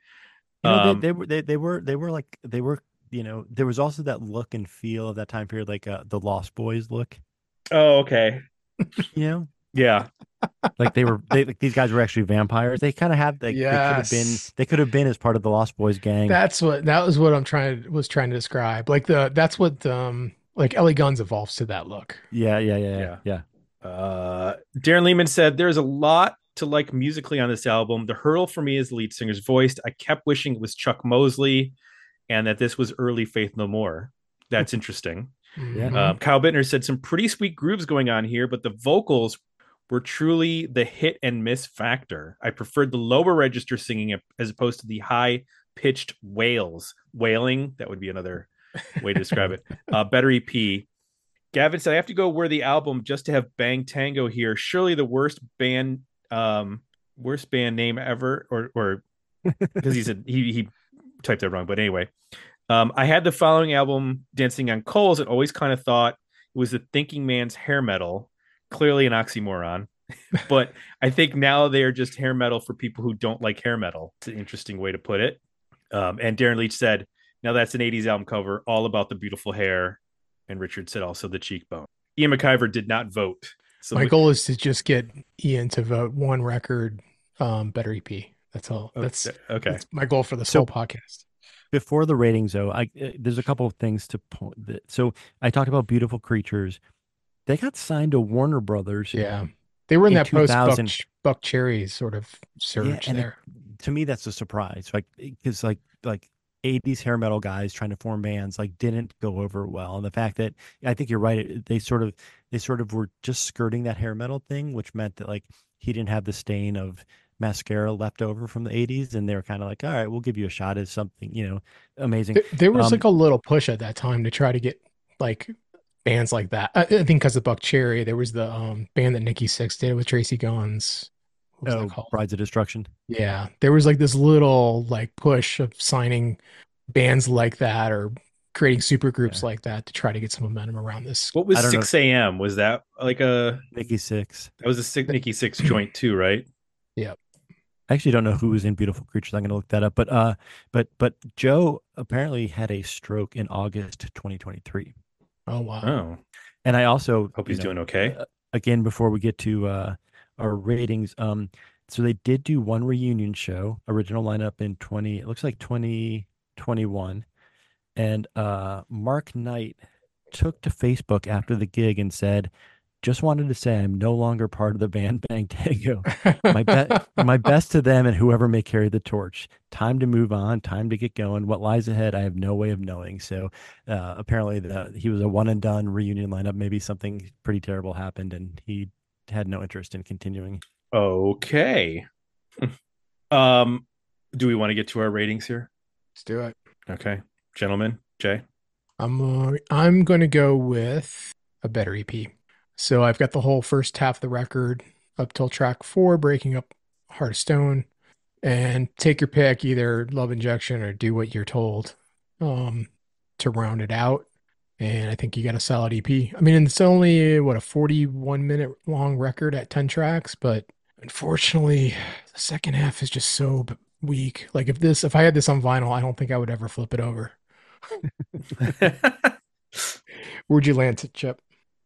You know, um, they, they were they, they were they were like they were. You know, there was also that look and feel of that time period, like uh, the Lost Boys look. Oh, okay. You know, yeah, like they were, they, like these guys were actually vampires. They kind of had, like, yes. they could have been, they could have been as part of the Lost Boys gang. That's what that was. What I'm trying to, was trying to describe. Like the that's what um like L A Guns evolves to that look. Yeah, yeah, yeah, yeah. yeah. yeah. Uh, Darren Lehman said there's a lot to like musically on this album. The hurdle for me is the lead singer's voice. I kept wishing it was Chuck Mosley, and that this was early Faith No More. That's interesting. Yeah. Um, Kyle Bittner said some pretty sweet grooves going on here, but the vocals were truly the hit and miss factor. I preferred the lower register singing as opposed to the high pitched wails. Wailing, that would be another way to describe it. Uh, better E P. Gavin said, I have to go where the album just to have Bang Tango here. Surely the worst band, um, worst band name ever, or or because he said he he. typed that wrong, but anyway, um I had the following album, Dancing on Coals, and always kind of thought it was the thinking man's hair metal, clearly an oxymoron. But I think now they're just hair metal for people who don't like hair metal. It's an interesting way to put it. Um and Darren Leach said, now that's an eighties album cover, all about the beautiful hair. And Richard said also the cheekbone. Ian McIver did not vote. So my goal is to just get Ian to vote one record, um better E P. That's all. That's okay. That's my goal for the whole so, podcast. Before the ratings, though, I, uh, there's a couple of things to point. So I talked about Beautiful Creatures. They got signed to Warner Brothers. Yeah, in, they were in, in that post Buck, Buck Cherry sort of surge yeah, there. It, to me, that's a surprise. Like, because like like eighties hair metal guys trying to form bands like didn't go over well. And the fact that I think you're right. They sort of they sort of were just skirting that hair metal thing, which meant that like he didn't have the stain of mascara left over from the eighties, and they were kind of like, all right, we'll give you a shot at something, you know, amazing. There, there was um, like a little push at that time to try to get like bands like that. I, I think because of Buck Cherry, there was the um band that Nikki Sixx did with Tracy Guns. What was oh, that called? Brides of Destruction. Yeah, there was like this little like push of signing bands like that or creating super groups yeah. like that to try to get some momentum around this. What was six a.m.? Was that like a Nikki Sixx? That was a sick Nikki Sixx joint too, right? Yeah. I actually don't know who was in Beautiful Creatures. I'm going to look that up. But uh, but but Joe apparently had a stroke in August twenty twenty-three. Oh, wow. Oh. And I also hope he's know, doing okay. Uh, again, before we get to uh, our ratings, um, so they did do one reunion show, original lineup in twenty. It looks like twenty twenty-one, and uh, Mark Knight took to Facebook after the gig and said, just wanted to say I'm no longer part of the band Bang Tango. My, be- my best to them and whoever may carry the torch. Time to move on. Time to get going. What lies ahead, I have no way of knowing. So uh, apparently the, he was a one and done reunion lineup. Maybe something pretty terrible happened and he had no interest in continuing. Okay. um, do we want to get to our ratings here? Let's do it. Okay. Gentlemen, Jay? I'm, uh, I'm going to go with a better E P. So I've got the whole first half of the record up till track four, Breaking Up Heart of Stone, and take your pick, either Love Injection or Do What You're Told, um, to round it out. And I think you got a solid E P. I mean, it's only, what, a forty-one minute long record at ten tracks, but unfortunately the second half is just so weak. Like if this, if I had this on vinyl, I don't think I would ever flip it over. Where'd you land it, Chip?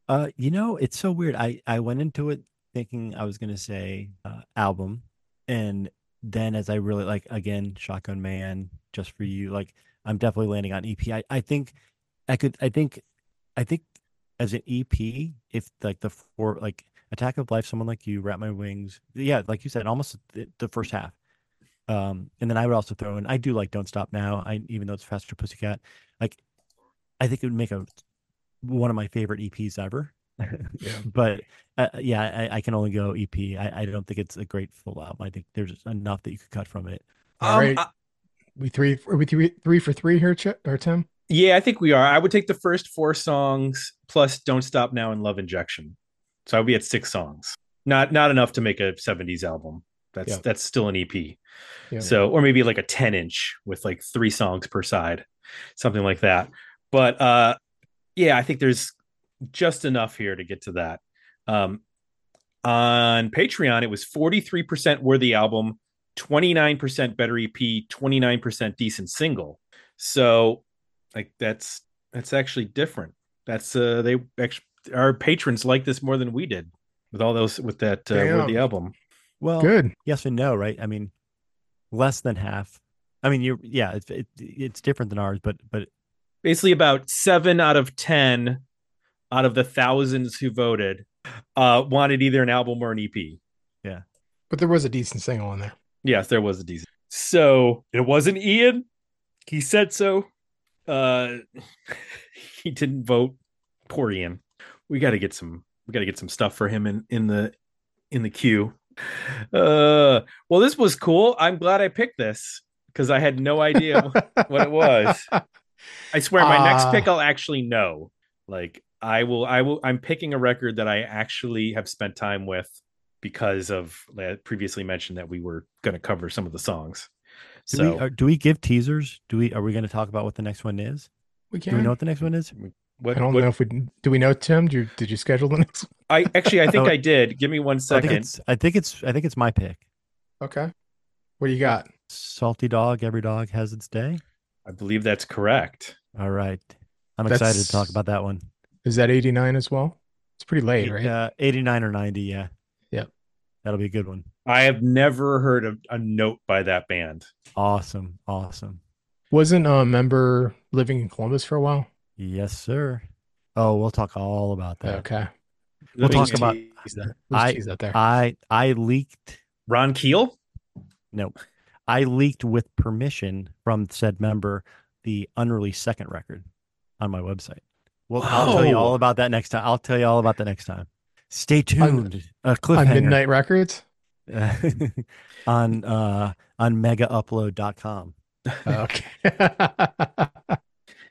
Uh, you know, it's so weird. I, I went into it thinking I was going to say uh, album. And then as I really like, again, Shotgun Man, Just For You, like I'm definitely landing on E P. I, I think I could, I think, I think as an E P, if like the four, like Attack of Life, Someone Like You, Wrap My Wings. Yeah. Like you said, almost the, the first half. Um, and then I would also throw in, I do like Don't Stop Now. I, even though it's Faster Pussycat, like I think it would make a, one of my favorite E Ps ever. Yeah. But uh, yeah, I, I can only go E P. I, I don't think it's a great full album. I think there's enough that you could cut from it. Um, All right. I, we three, are we three, three for three here, Chip or Tim? Yeah, I think we are. I would take the first four songs plus Don't Stop Now and Love Injection. So I'll be at six songs. Not not enough to make a seventies album. That's yeah. that's still an E P. Yeah. So, or maybe like a ten inch with like three songs per side, something like that. But uh, yeah, I think there's just enough here to get to that. Um, on Patreon, it was forty-three percent worthy album, twenty-nine percent better E P, twenty-nine percent decent single. So like that's, that's actually different. That's uh, they actually, our patrons like this more than we did with all those, with that uh, worthy album. Well, good. Yes and no, right? I mean, less than half. I mean, you yeah, it's it, it's different than ours, but but basically about seven out of ten out of the thousands who voted uh, wanted either an album or an E P. Yeah, but there was a decent single in there. Yes, there was a decent. So it wasn't Ian. He said so. Uh, he didn't vote. Poor Ian. We got to get some. We got to get some stuff for him in in the in the queue. Uh, well, this was cool. I'm glad I picked this because I had no idea what it was. I swear, my uh, next pick, I'll actually know. Like, I will, I will, I'm picking a record that I actually have spent time with because of I previously mentioned that we were going to cover some of the songs. Do so, we, are, do we give teasers? Do we, are we going to talk about what the next one is? We can. Do we know what the next one is? We, What, I don't what, know if we do. We know, Tim. Did you, did you schedule the next one? I actually, I think oh, I did. Give me one second. I think, I think it's. I think it's my pick. Okay. What do you got? Salty Dog. Every dog has its day. I believe that's correct. All right. I'm that's, excited to talk about that one. Is that eighty-nine as well? It's pretty late, Eight, right? Uh, eighty-nine or ninety. Yeah. Yeah. That'll be a good one. I have never heard of a note by that band. Awesome. Awesome. Wasn't a member living in Columbus for a while? Yes, sir. Oh, we'll talk all about that. Okay. We'll Let talk about that. I, that there. I I leaked Ron Keel. No, I leaked with permission from said member the unreleased second record on my website. Well, I'll tell you all about that next time. I'll tell you all about that next time. Stay tuned. On, uh, cliffhanger. On Midnight Records? Uh, on uh, on mega upload dot com. Okay.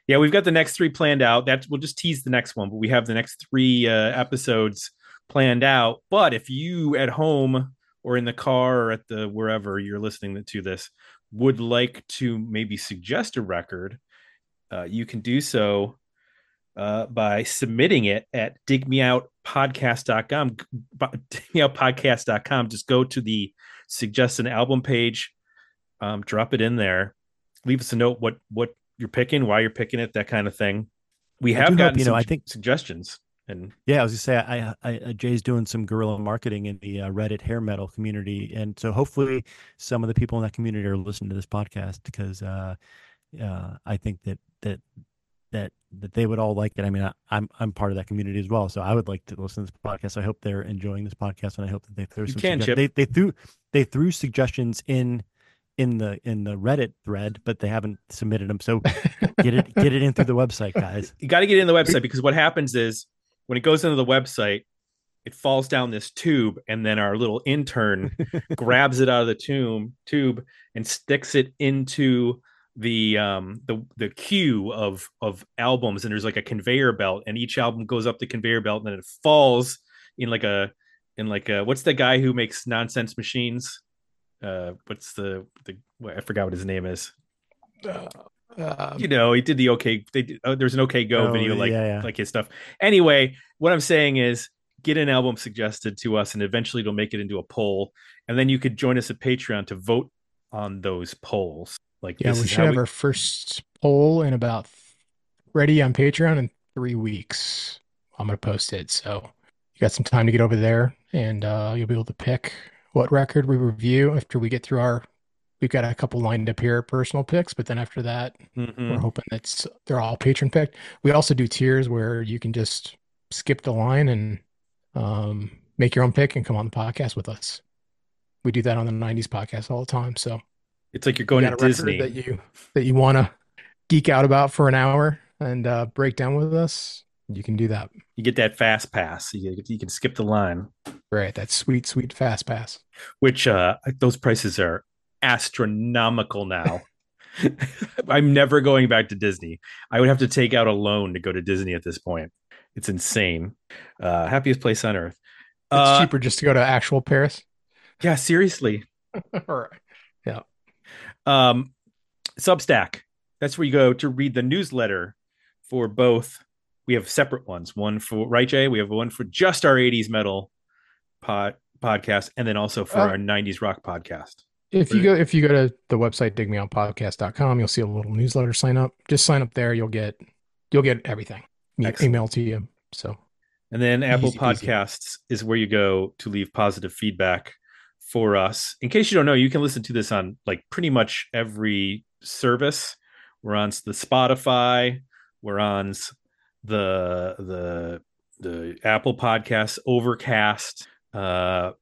Yeah, we've got the next three planned out. That's, we'll just tease the next one, but we have the next three uh, episodes planned out. But if you at home or in the car or at the wherever you're listening to this would like to maybe suggest a record, uh, you can do so uh, by submitting it at dig me out podcast dot com. dig me out podcast dot com. Just go to the suggest an album page, um, drop it in there, leave us a note what what. you're picking, why you're picking it, that kind of thing. We have gotten hope, you know, I think suggestions, and yeah, I was gonna say I, I Jay's doing some guerrilla marketing in the uh, Reddit hair metal community, and so hopefully some of the people in that community are listening to this podcast because uh, uh, I think that that that that they would all like it. I mean, I, I'm I'm part of that community as well, so I would like to listen to this podcast. I hope they're enjoying this podcast, and I hope that they threw you some can, Chip. They, they threw they threw suggestions in. in the in the Reddit thread, but they haven't submitted them. So get it get it in through the website, guys. You got to get it in the website because what happens is when it goes into the website, it falls down this tube, and then our little intern grabs it out of the tomb, tube and sticks it into the um the the queue of of albums, and there's like a conveyor belt, and each album goes up the conveyor belt, and then it falls in like a in like a what's the guy who makes nonsense machines? Uh, what's the the? Well, I forgot what his name is. Uh, um, you know, he did the OK. They did, oh, there's an OK Go oh, video, like yeah, yeah. like his stuff. Anyway, what I'm saying is, get an album suggested to us, and eventually it'll make it into a poll, and then you could join us at Patreon to vote on those polls. Like, yeah, this we should have we... our first poll in about ready on Patreon in three weeks. I'm gonna post it, so you got some time to get over there, and uh, you'll be able to pick what record we review after we get through our, we've got a couple lined up here, personal picks, but then after that, mm-hmm. we're hoping that's they're all patron picked. We also do tiers where you can just skip the line and um, make your own pick and come on the podcast with us. We do that on the nineties podcast all the time. So it's like you're going you to Disney that you, that you want to geek out about for an hour and uh, break down with us. You can do that. You get that fast pass. You, you can skip the line. Right. That sweet, sweet fast pass. Which uh, those prices are astronomical now. I'm never going back to Disney. I would have to take out a loan to go to Disney at this point. It's insane. Uh, happiest place on earth. It's uh, cheaper just to go to actual Paris. Yeah, seriously. All right. Yeah. Um, Substack. That's where you go to read the newsletter for both. We have separate ones. One for, right, Jay? We have one for just our eighties metal pod, podcast, and then also for uh, our nineties rock podcast. If you go if you go to the website dig me out podcast dot com, you'll see a little newsletter sign up. Just sign up there, you'll get you'll get everything. Email to you. So and then Apple easy, Podcasts easy. Is where you go to leave positive feedback for us. In case you don't know, you can listen to this on like pretty much every service. We're on the Spotify, we're on the the the Apple Podcasts, Overcast, uh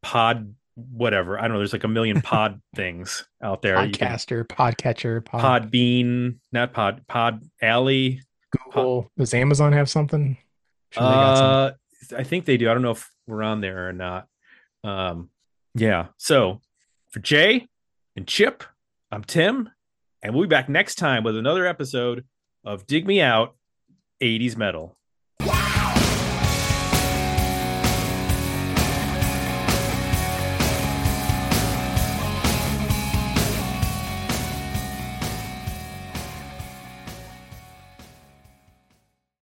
Pod whatever, I don't know, there's like a million pod things out there. Podcaster, can, Podcatcher, pod... Podbean, not Pod, Pod Alley, Google. Pod... Does Amazon have something? Sure, uh, something? I think they do. I don't know if we're on there or not. Um, yeah. So for Jay and Chip, I'm Tim, and we'll be back next time with another episode of Dig Me Out eighties Metal.